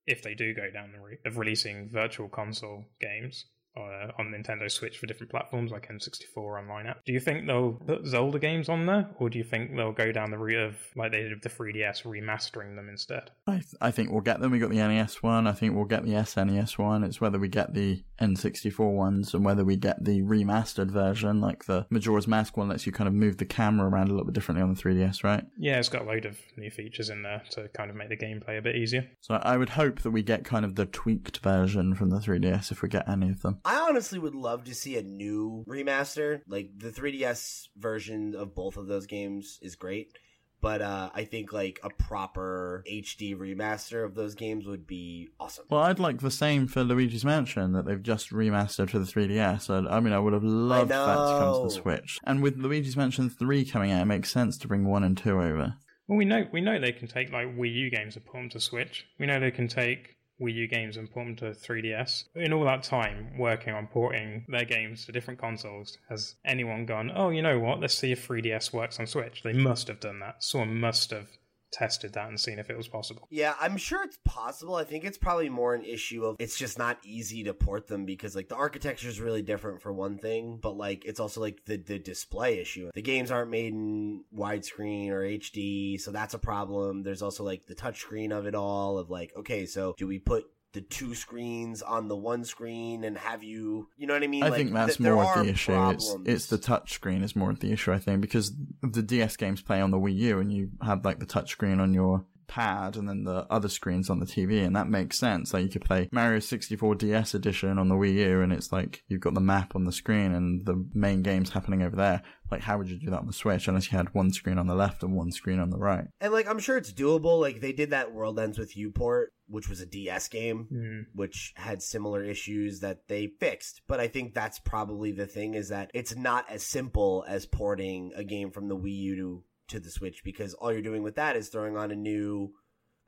if they do go down the route of releasing virtual console games uh, on Nintendo Switch for different platforms like N sixty-four online app, do you think they'll put Zelda games on there, or do you think they'll go down the route of, like they did with the three D S, remastering them instead? I, th- I think we'll get them. We got the N E S one. I think we'll get the S N E S one. It's whether we get the N sixty-four ones and whether we get the remastered version, like the Majora's Mask one lets you kind of move the camera around a little bit differently on the three D S, right? Yeah, it's got a load of new features in there to kind of make the gameplay a bit easier. So I would hope that we get kind of the tweaked version from the three D S if we get any of them. I honestly would love to see a new remaster. Like, the three D S version of both of those games is great. But uh, I think, like, a proper H D remaster of those games would be awesome. Well, I'd like the same for Luigi's Mansion that they've just remastered for the three D S. I, I mean, I would have loved that to come to the Switch. And with Luigi's Mansion three coming out, it makes sense to bring one and two over. Well, we know we know they can take, like, Wii U games and put them to Switch. We know they can take Wii U games and port them to three D S. In all that time working on porting their games to different consoles, has anyone gone, oh, you know what, let's see if three D S works on Switch? They must have done that. Someone must have tested that and seen if it was possible. Yeah, I'm sure it's possible. I think it's probably more an issue of it's just not easy to port them because, like, the architecture is really different for one thing, but, like, it's also, like, the, the display issue. The games aren't made in widescreen or H D, so that's a problem. There's also, like, the touchscreen of it all of, like, okay, so do we put the two screens on the one screen and have you, you know what I mean? I like, think that's th- more of the issue. It's, it's the touch screen is more of the issue, I think, because the D S games play on the Wii U and you have like the touch screen on your pad and then the other screens on the T V, and that makes sense. Like, you could play Mario sixty-four D S edition on the Wii U and it's like you've got the map on the screen and the main game's happening over there. Like, how would you do that on the Switch unless you had one screen on the left and one screen on the right? And, like, I'm sure it's doable. Like, they did that World Ends With You port, which was a D S game, mm. which had similar issues that they fixed. But I think that's probably the thing, is that it's not as simple as porting a game from the Wii U to, to the Switch, because all you're doing with that is throwing on a new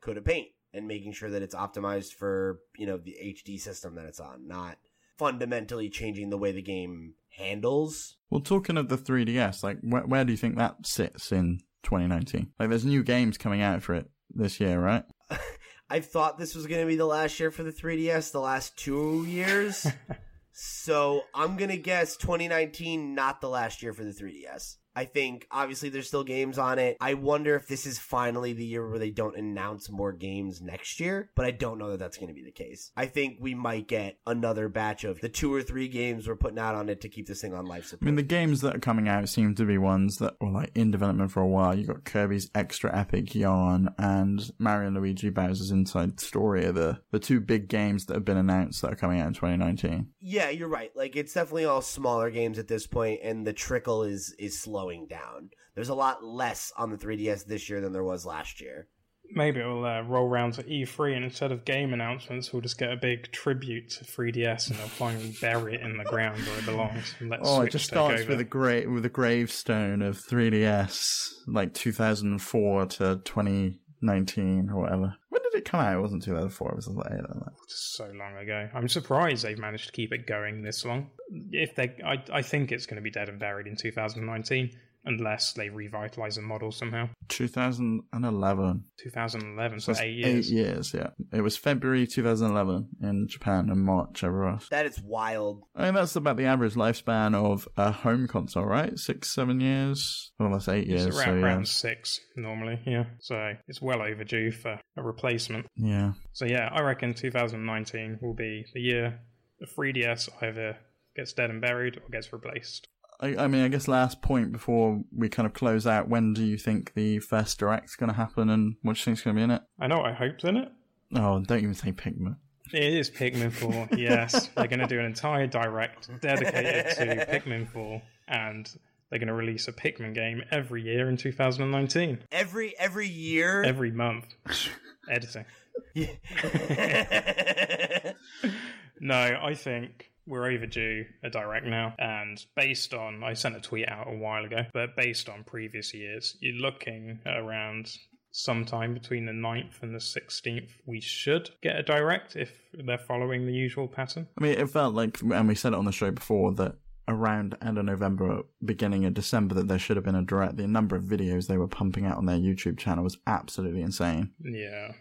coat of paint and making sure that it's optimized for, you know, the H D system that it's on, not fundamentally changing the way the game handles. Well, talking of the three D S, like, wh- where do you think that sits in twenty nineteen? Like, there's new games coming out for it this year, right? I thought this was going to be the last year for the three D S, the last two years. So I'm going to guess twenty nineteen, not the last year for the three D S. I think, obviously, there's still games on it. I wonder if this is finally the year where they don't announce more games next year, but I don't know that that's going to be the case. I think we might get another batch of the two or three games we're putting out on it to keep this thing on life support. I mean, the games that are coming out seem to be ones that were, like, in development for a while. You got Kirby's Extra Epic Yarn and Mario and Luigi Bowser's Inside Story are the, the two big games that have been announced that are coming out in twenty nineteen. Yeah, you're right. Like, it's definitely all smaller games at this point, and the trickle is, is slow. Down. There's a lot less on the three D S this year than there was last year. Maybe it'll uh, roll around to E three, and instead of game announcements, we'll just get a big tribute to three D S, and they'll finally bury it in the ground where it belongs. And let oh, Switch it just starts over. with a gra- with a gravestone of three D S, like two thousand four to twenty nineteen or whatever. When did it come out? It wasn't two thousand four, it was later than that. So long ago. I'm surprised they've managed to keep it going this long. If they, I, I think it's going to be dead and buried in two thousand nineteen, unless they revitalize the model somehow. twenty eleven. twenty eleven, so, so eight years. Eight years, yeah. It was February two thousand eleven in Japan and March everywhere else. That is wild. I mean, that's about the average lifespan of a home console, right? Six, seven years? Well, that's eight years. It's around, so, yeah. around six normally, yeah. So it's well overdue for a replacement. Yeah. So yeah, I reckon two thousand nineteen will be the year the three D S either gets dead and buried or gets replaced. I, I mean, I guess last point before we kind of close out, when do you think the first Direct's going to happen and what do you think's going to be in it? I know what I hope's in it. Oh, don't even say Pikmin. It is Pikmin four, yes. They're going to do an entire Direct dedicated to Pikmin four, and they're going to release a Pikmin game every year in two thousand nineteen. Every every year? Every month. Editing. No, I think we're overdue a Direct now, and based on, I sent a tweet out a while ago, but based on previous years, you're looking at around sometime between the ninth and the sixteenth, we should get a Direct if they're following the usual pattern. I mean, it felt like, and we said it on the show before, that around end of November, beginning of December, that there should have been a Direct. The number of videos they were pumping out on their YouTube channel was absolutely insane. Yeah.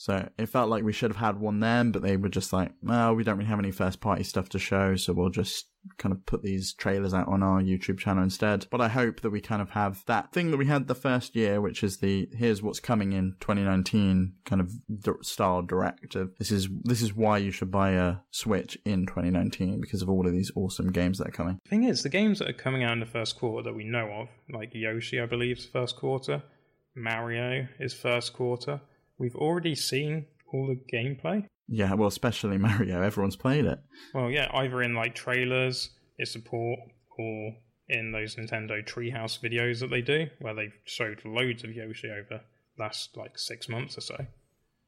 So it felt like we should have had one then, but they were just like, well, we don't really have any first-party stuff to show, so we'll just kind of put these trailers out on our YouTube channel instead. But I hope that we kind of have that thing that we had the first year, which is the here's what's coming in twenty nineteen kind of style directive. This is this is why you should buy a Switch in twenty nineteen, because of all of these awesome games that are coming. The thing is, the games that are coming out in the first quarter that we know of, like Yoshi, I believe, is first quarter, Mario is first quarter. We've already seen all the gameplay. Yeah, well, especially Mario. Everyone's played it. Well, yeah, either in, like, trailers, its support, or in those Nintendo Treehouse videos that they do, where they've showed loads of Yoshi over the last, like, six months or so.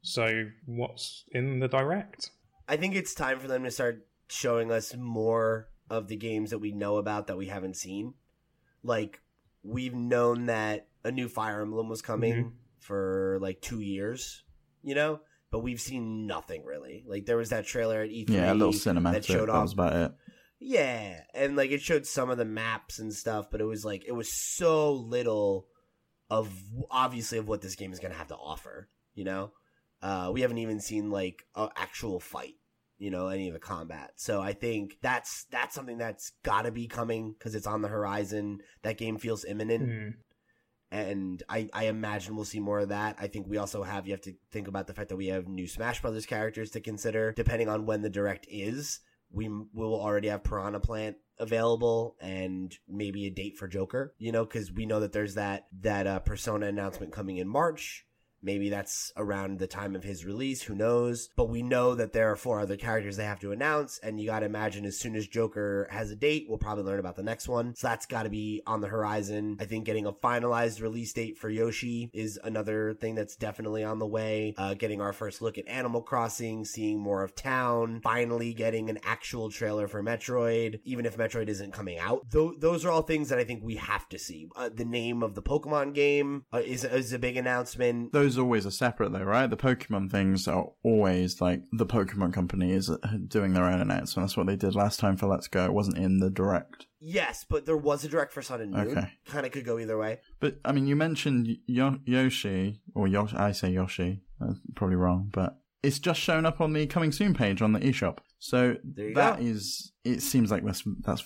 So what's in the Direct? I think it's time for them to start showing us more of the games that we know about that we haven't seen. Like, we've known that a new Fire Emblem was coming mm-hmm. for, like, two years, you know? But we've seen nothing, really. Like, there was that trailer at E three. Yeah, a little cinematic. That showed off. That was about it. Yeah, and, like, it showed some of the maps and stuff, but it was, like, it was so little of, obviously, of what this game is going to have to offer, you know? Uh, we haven't even seen, like, an actual fight, you know, any of the combat. So I think that's that's something that's got to be coming, because it's on the horizon. That game feels imminent. Mm-hmm. And I, I imagine we'll see more of that. I think we also have, you have to think about the fact that we have new Smash Brothers characters to consider. Depending on when the Direct is, we will already have Piranha Plant available and maybe a date for Joker, you know, because we know that there's that, that uh, Persona announcement coming in March. Maybe that's around the time of his release. Who knows? But we know that there are four other characters they have to announce. And you got to imagine as soon as Joker has a date, we'll probably learn about the next one. So that's got to be on the horizon. I think getting a finalized release date for Yoshi is another thing that's definitely on the way. Uh, getting our first look at Animal Crossing, seeing more of Town, finally getting an actual trailer for Metroid, even if Metroid isn't coming out. Th- those are all things that I think we have to see. Uh, the name of the Pokemon game uh, is, is a big announcement. Those always are separate though, right? The Pokemon things are always like the Pokemon company is doing their own announcement. That's what they did last time for Let's Go. It wasn't in the Direct. Yes, but there was a Direct for Sun and Moon. Okay. Kind of could go either way. But, I mean, you mentioned Yo- Yoshi, or Yoshi, I say Yoshi, that's probably wrong, but it's just shown up on the Coming Soon page on the eShop. So that go. is, it seems like that's, that's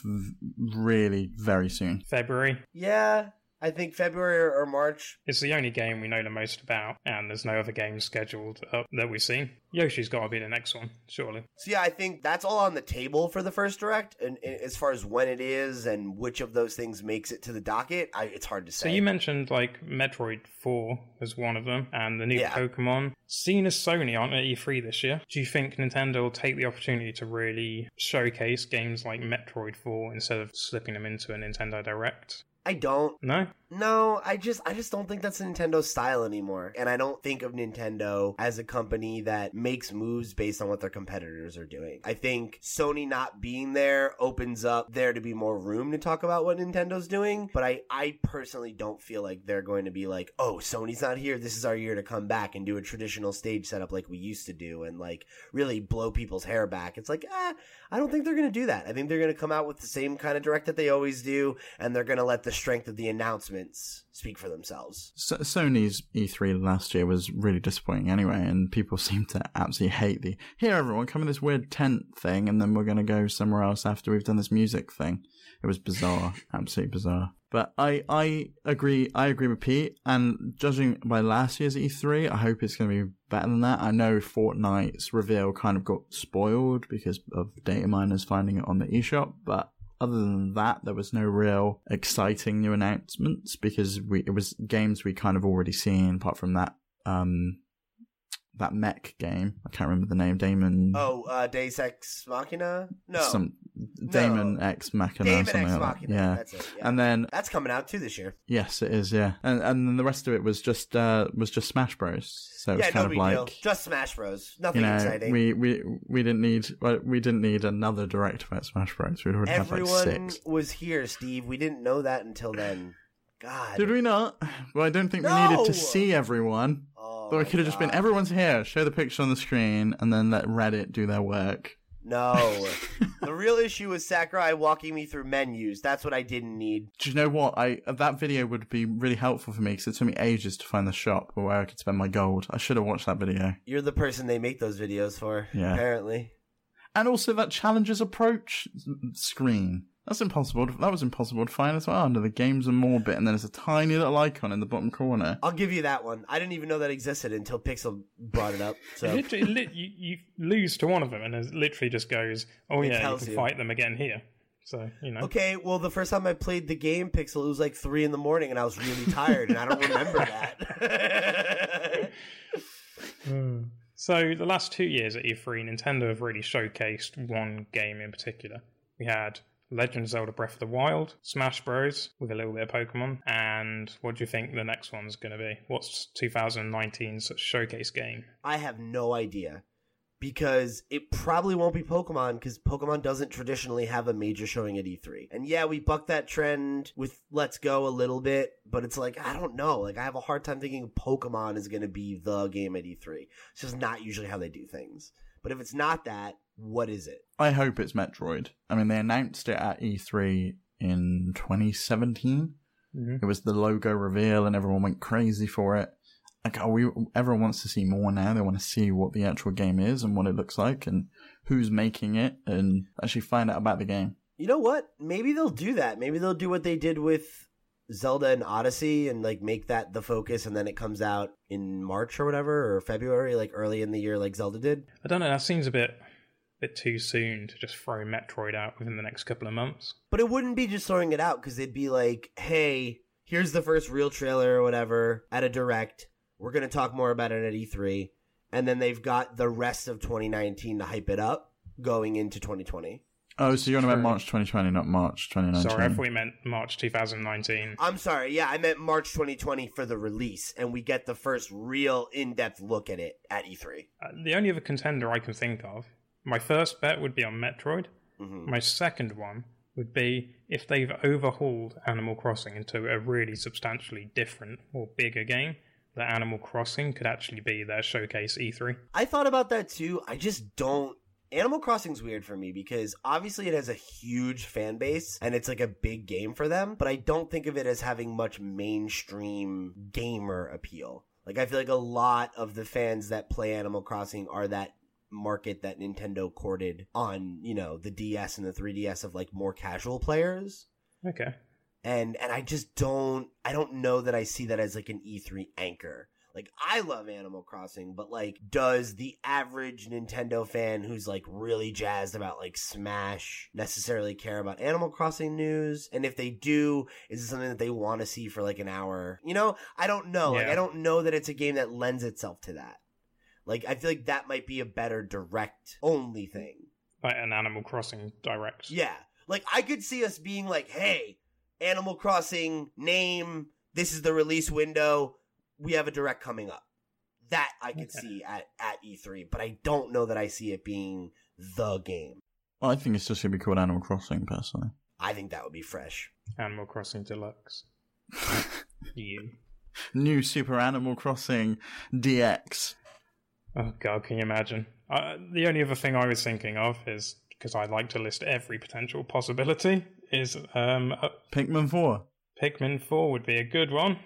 really very soon. February. Yeah. I think February or March. It's the only game we know the most about, and there's no other game scheduled up that we've seen. Yoshi's got to be the next one, surely. So yeah, I think that's all on the table for the first Direct, and, and as far as when it is and which of those things makes it to the docket, I, it's hard to say. So you mentioned, like, Metroid four was one of them, and the new yeah. Pokemon. Seeing as Sony aren't at E three this year, do you think Nintendo will take the opportunity to really showcase games like Metroid four instead of slipping them into a Nintendo Direct? I don't. No? No, I just I just don't think that's Nintendo's style anymore. And I don't think of Nintendo as a company that makes moves based on what their competitors are doing. I think Sony not being there opens up there to be more room to talk about what Nintendo's doing. But I, I personally don't feel like they're going to be like, oh, Sony's not here. This is our year to come back and do a traditional stage setup like we used to do and, like, really blow people's hair back. It's like, ah, I don't think they're going to do that. I think they're going to come out with the same kind of Direct that they always do, and they're going to let the strength of the announcements speak for themselves. So, Sony's E three last year was really disappointing anyway, and people seem to absolutely hate the, here everyone, come in this weird tent thing, and then we're going to go somewhere else after we've done this music thing. It was bizarre, absolutely bizarre. But I, I agree I agree with Pete, and judging by last year's E three, I hope it's going to be better than that. I know Fortnite's reveal kind of got spoiled because of data miners finding it on the eShop, but other than that, there was no real exciting new announcements because we it was games we kind of already seen, apart from that um, that mech game. I can't remember the name. Damon... Oh, uh, Deus Ex Machina? No. Some, Damon no. Ex Machina. Damon something Ex like Machina, that. Yeah. That's it. Yeah. And then, that's coming out too this year. Yes, it is, yeah. And and then the rest of it was just uh, was just Smash Bros. So it was yeah, kind no of big like... deal. Just Smash Bros. Nothing you know, exciting. We, we we didn't need we didn't need another Direct about Smash Bros. We'd already Everyone had like six. Everyone was here, Steve. We didn't know that until then. God. Did we not? Well, I don't think no! we needed to see everyone. Oh, Though it could have just been, everyone's here, show the picture on the screen, and then let Reddit do their work. No. The real issue was Sakurai walking me through menus. That's what I didn't need. Do you know what? I That video would be really helpful for me, because it took me ages to find the shop where I could spend my gold. I should have watched that video. You're the person they make those videos for, yeah. apparently. And also that challenges approach screen. That's impossible. To, that was impossible to find as well, under the games and more bit, and then there's a tiny little icon in the bottom corner. I'll give you that one. I didn't even know that existed until Pixel brought it up. So it literally, li- you, you lose to one of them, and it literally just goes, "Oh it yeah, you can you. fight them again here." So you know. Okay, well, the first time I played the game, Pixel, it was like three in the morning, and I was really tired, and I don't remember that. mm. So the last two years at E three, Nintendo have really showcased one game in particular. We had Legend of Zelda Breath of the Wild, Smash Bros. With a little bit of Pokemon, and what do you think the next one's going to be? What's twenty nineteen's showcase game? I have no idea, because it probably won't be Pokemon, because Pokemon doesn't traditionally have a major showing at E three. And yeah, we bucked that trend with Let's Go a little bit, but it's like, I don't know. Like, I have a hard time thinking Pokemon is going to be the game at E three. It's just not usually how they do things. But if it's not that, what is it? I hope it's Metroid. I mean, they announced it at E three in twenty seventeen. Mm-hmm. It was the logo reveal, and everyone went crazy for it. Like, oh, we everyone wants to see more now. They want to see what the actual game is and what it looks like, and who's making it, and actually find out about the game. You know what? Maybe they'll do that. Maybe they'll do what they did with Zelda and Odyssey, and like make that the focus, and then it comes out in March or whatever, or February, like early in the year, like Zelda did. I don't know. That seems a bit. bit too soon to just throw Metroid out within the next couple of months. But it wouldn't be just throwing it out, because they'd be like, hey, here's the first real trailer or whatever at a direct. We're going to talk more about it at E three. And then they've got the rest of twenty nineteen to hype it up going into twenty twenty. Oh, so you're on about March twenty twenty, not March twenty nineteen. Sorry, I thought we meant March twenty nineteen. I'm sorry, yeah, I meant March twenty twenty for the release, and we get the first real in-depth look at it at E three. Uh, the only other contender I can think of, my first bet would be on Metroid. Mm-hmm. My second one would be if they've overhauled Animal Crossing into a really substantially different or bigger game, that Animal Crossing could actually be their showcase E three. I thought about that too. I just don't. Animal Crossing's weird for me, because obviously it has a huge fan base and it's like a big game for them, but I don't think of it as having much mainstream gamer appeal. Like, I feel like a lot of the fans that play Animal Crossing are that market that Nintendo courted on, you know, the D S and the three D S of like more casual players. Okay. And and I just don't I don't know that I see that as like an E three anchor. Like, I love Animal Crossing, but like, does the average Nintendo fan who's like really jazzed about like Smash necessarily care about Animal Crossing news? And if they do, is it something that they want to see for like an hour? You know, I don't know. Yeah. Like, I don't know that it's a game that lends itself to that. Like, I feel like that might be a better direct-only thing. Like an Animal Crossing direct. Yeah. Like, I could see us being like, hey, Animal Crossing, name, this is the release window, we have a direct coming up. That I could okay. see at, at E three, but I don't know that I see it being the game. Well, I think it's just going to be called Animal Crossing, personally. I think that would be fresh. Animal Crossing Deluxe. You. New Super Animal Crossing D X. Oh, God, can you imagine? Uh, the only other thing I was thinking of is, because I like to list every potential possibility, is... Um, uh, Pikmin four. Pikmin four would be a good one.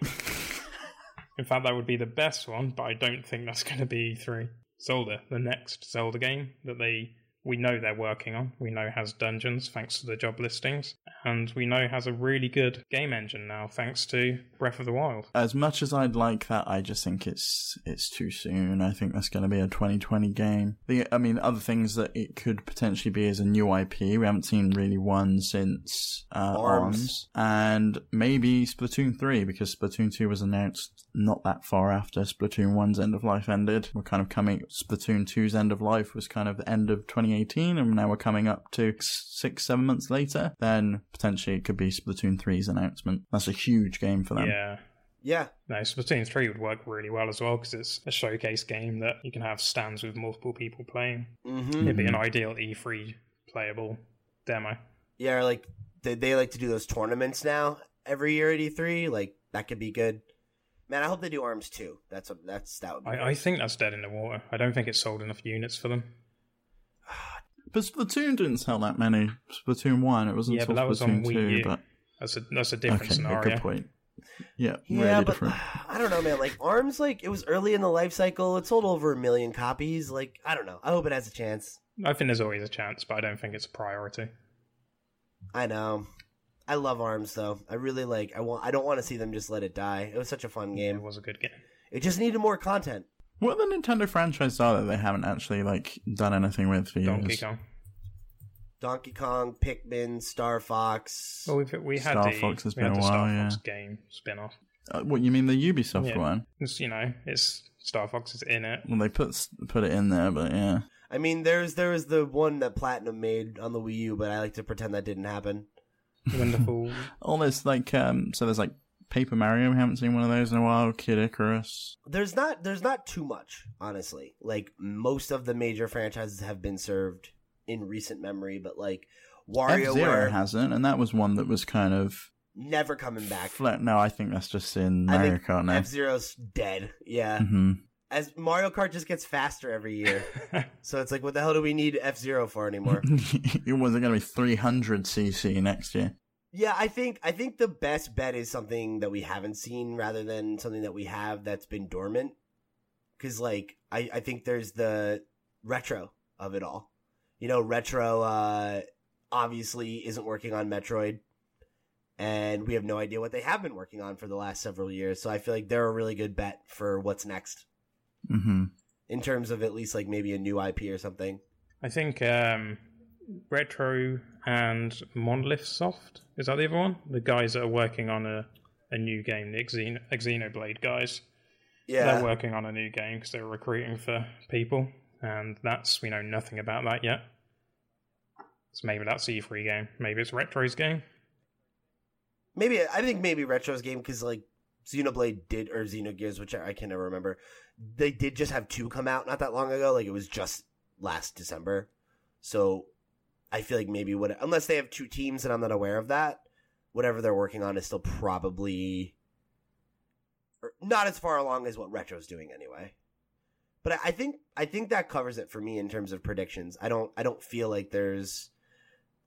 In fact, that would be the best one, but I don't think that's going to be E three. Zelda, the next Zelda game that they we know they're working on. We know has dungeons, thanks to the job listings. And we know has a really good game engine now, thanks to Breath of the Wild. As much as I'd like that, I just think it's it's too soon. I think that's going to be a twenty twenty game. The, I mean, other things that it could potentially be is a new I P. We haven't seen really one since uh, ARMS. And maybe Splatoon three, because Splatoon two was announced not that far after Splatoon one's end of life ended. We're kind of coming... Splatoon two's end of life was kind of the end of twenty eighteen, and now we're coming up to six, seven months later. Then... potentially it could be Splatoon three's announcement. That's a huge game for them. Yeah. Yeah. No, Splatoon three would work really well as well, because it's a showcase game that you can have stands with multiple people playing. Mm-hmm. It'd be an ideal E three playable demo. Yeah, like they, they like to do those tournaments now every year at E three, like, that could be good. Man, I hope they do ARMS too. That's a, that's that. Would be I, I think that's dead in the water. I don't think it sold enough units for them. But Splatoon didn't sell that many. Splatoon one, it wasn't. Yeah, but that was on Wii U. But... That's a that's a different okay, scenario. Okay, good point. Yeah, yeah, really but different. I don't know, man. Like ARMS, like it was early in the life cycle. It sold over a million copies. Like I don't know. I hope it has a chance. I think there's always a chance, but I don't think it's a priority. I know. I love ARMS though. I really like. I want. I don't want to see them just let it die. It was such a fun game. It was a good game. It just needed more content. What other Nintendo franchise are there they haven't actually like done anything with for years? Donkey Kong. Donkey Kong, Pikmin, Star Fox. Well, we've, we had Star the, Fox has we been had a while, Star Fox yeah. game spin-off. Uh, what, you mean the Ubisoft yeah. one? It's, you know, it's Star Fox is in it. Well, they put put it in there, but yeah. I mean, there's there was the one that Platinum made on the Wii U, but I like to pretend that didn't happen. Wonderful. All this, like, um, so there's like Paper Mario. We haven't seen one of those in a while. Kid Icarus. There's not. There's not too much, honestly. Like most of the major franchises have been served in recent memory, but like WarioWare F-Zero hasn't, and that was one that was kind of never coming back. Fl- no, I think that's just in Mario Kart now. F-Zero's dead. Yeah. Mm-hmm. As Mario Kart just gets faster every year. So it's like, what the hell do we need F-Zero for anymore? It wasn't going to be three hundred c c next year. Yeah, I think I think the best bet is something that we haven't seen rather than something that we have that's been dormant. Because, like, I, I think there's the retro of it all. You know, Retro uh, obviously isn't working on Metroid. And we have no idea what they have been working on for the last several years. So I feel like they're a really good bet for what's next. Mm-hmm. In terms of at least like maybe a new I P or something. I think um, Retro and Monolith Soft, is that the other one? The guys that are working on a, a new game, the Xen- Xenoblade guys. Yeah. They're working on a new game because they're recruiting for people, and that's, we know nothing about that yet. So maybe that's E three game. Maybe it's Retro's game. Maybe, I think maybe Retro's game because like Xenoblade did, or Xenogears, which I can never remember. They did just have two come out not that long ago. Like, it was just last December. So, I feel like maybe, what unless they have two teams and I'm not aware of that, whatever they're working on is still probably not as far along as what Retro's doing anyway. But I think I think that covers it for me in terms of predictions. I don't I don't feel like there's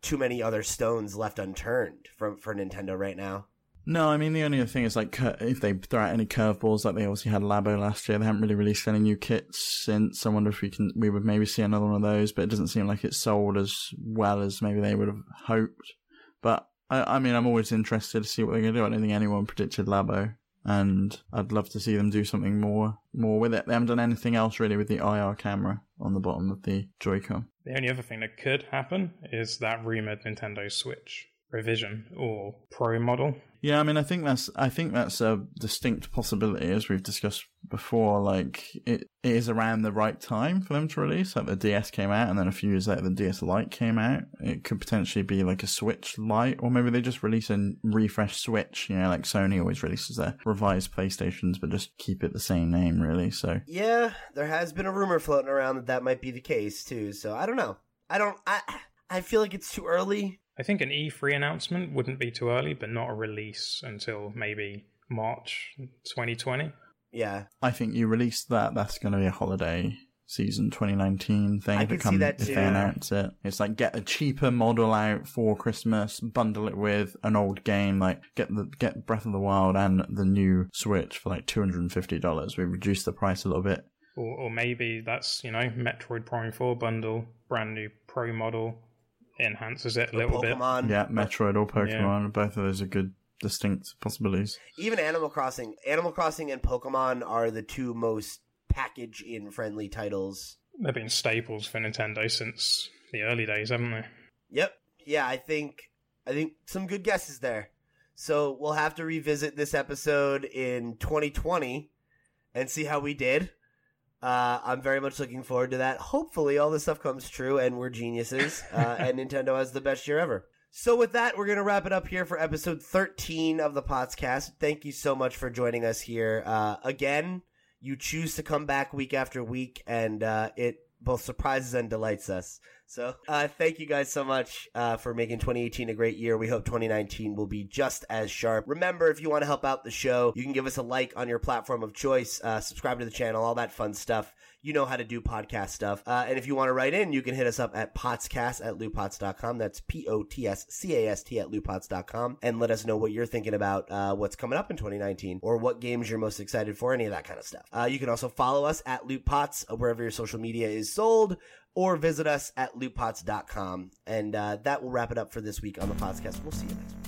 too many other stones left unturned from for Nintendo right now. No, I mean, the only other thing is, like, if they throw out any curveballs, like they obviously had Labo last year, they haven't really released any new kits since. I wonder if we can, we would maybe see another one of those, but it doesn't seem like it's sold as well as maybe they would have hoped. But, I, I mean, I'm always interested to see what they're going to do. I don't think anyone predicted Labo, and I'd love to see them do something more, more with it. They haven't done anything else, really, with the I R camera on the bottom of the Joy-Con. The only other thing that could happen is that rumored Nintendo Switch revision or pro model. Yeah, I mean, I think that's I think that's a distinct possibility, as we've discussed before. Like, it, it is around the right time for them to release. Like, the D S came out, and then a few years later, the D S Lite came out. It could potentially be like a Switch Lite, or maybe they just release a refresh Switch. You know, like Sony always releases their revised PlayStations, but just keep it the same name, really. So yeah, there has been a rumor floating around that that might be the case too. So I don't know. I don't. I I feel like it's too early. I think an E three announcement wouldn't be too early, but not a release until maybe March twenty twenty. Yeah. I think you release that, that's going to be a holiday season twenty nineteen thing. I can see that too. If they announce it. It's like, get a cheaper model out for Christmas, bundle it with an old game, like get the get Breath of the Wild and the new Switch for like two hundred fifty dollars. We reduce the price a little bit. Or, or maybe that's, you know, Metroid Prime four bundle, brand new pro model. Enhances it a little bit. Yeah, Metroid or Pokemon. Yeah. Both of those are good, distinct possibilities. Even Animal Crossing. Animal Crossing and Pokemon are the two most package-in friendly titles. They've been staples for Nintendo since the early days, haven't they? Yep. Yeah, I think I think some good guesses there. So we'll have to revisit this episode in twenty twenty and see how we did. Uh, I'm very much looking forward to that. Hopefully all this stuff comes true and we're geniuses uh, and Nintendo has the best year ever. So with that, we're going to wrap it up here for episode thirteen of the Potscast. Thank you so much for joining us here. Uh, again, you choose to come back week after week, and uh, it both surprises and delights us. So uh, thank you guys so much uh, for making twenty eighteen a great year. We hope twenty nineteen will be just as sharp. Remember, if you want to help out the show, you can give us a like on your platform of choice, uh, subscribe to the channel, all that fun stuff. You know how to do podcast stuff. Uh, and if you want to write in, you can hit us up at Potscast at Lou Potts dot com. That's P O T S C A S T at Lou Potts dot com. And let us know what you're thinking about uh, what's coming up in twenty nineteen or what games you're most excited for, any of that kind of stuff. Uh, you can also follow us at Lou Potts wherever your social media is sold, or visit us at Lou Potts dot com. And uh, that will wrap it up for this week on the podcast. We'll see you next week.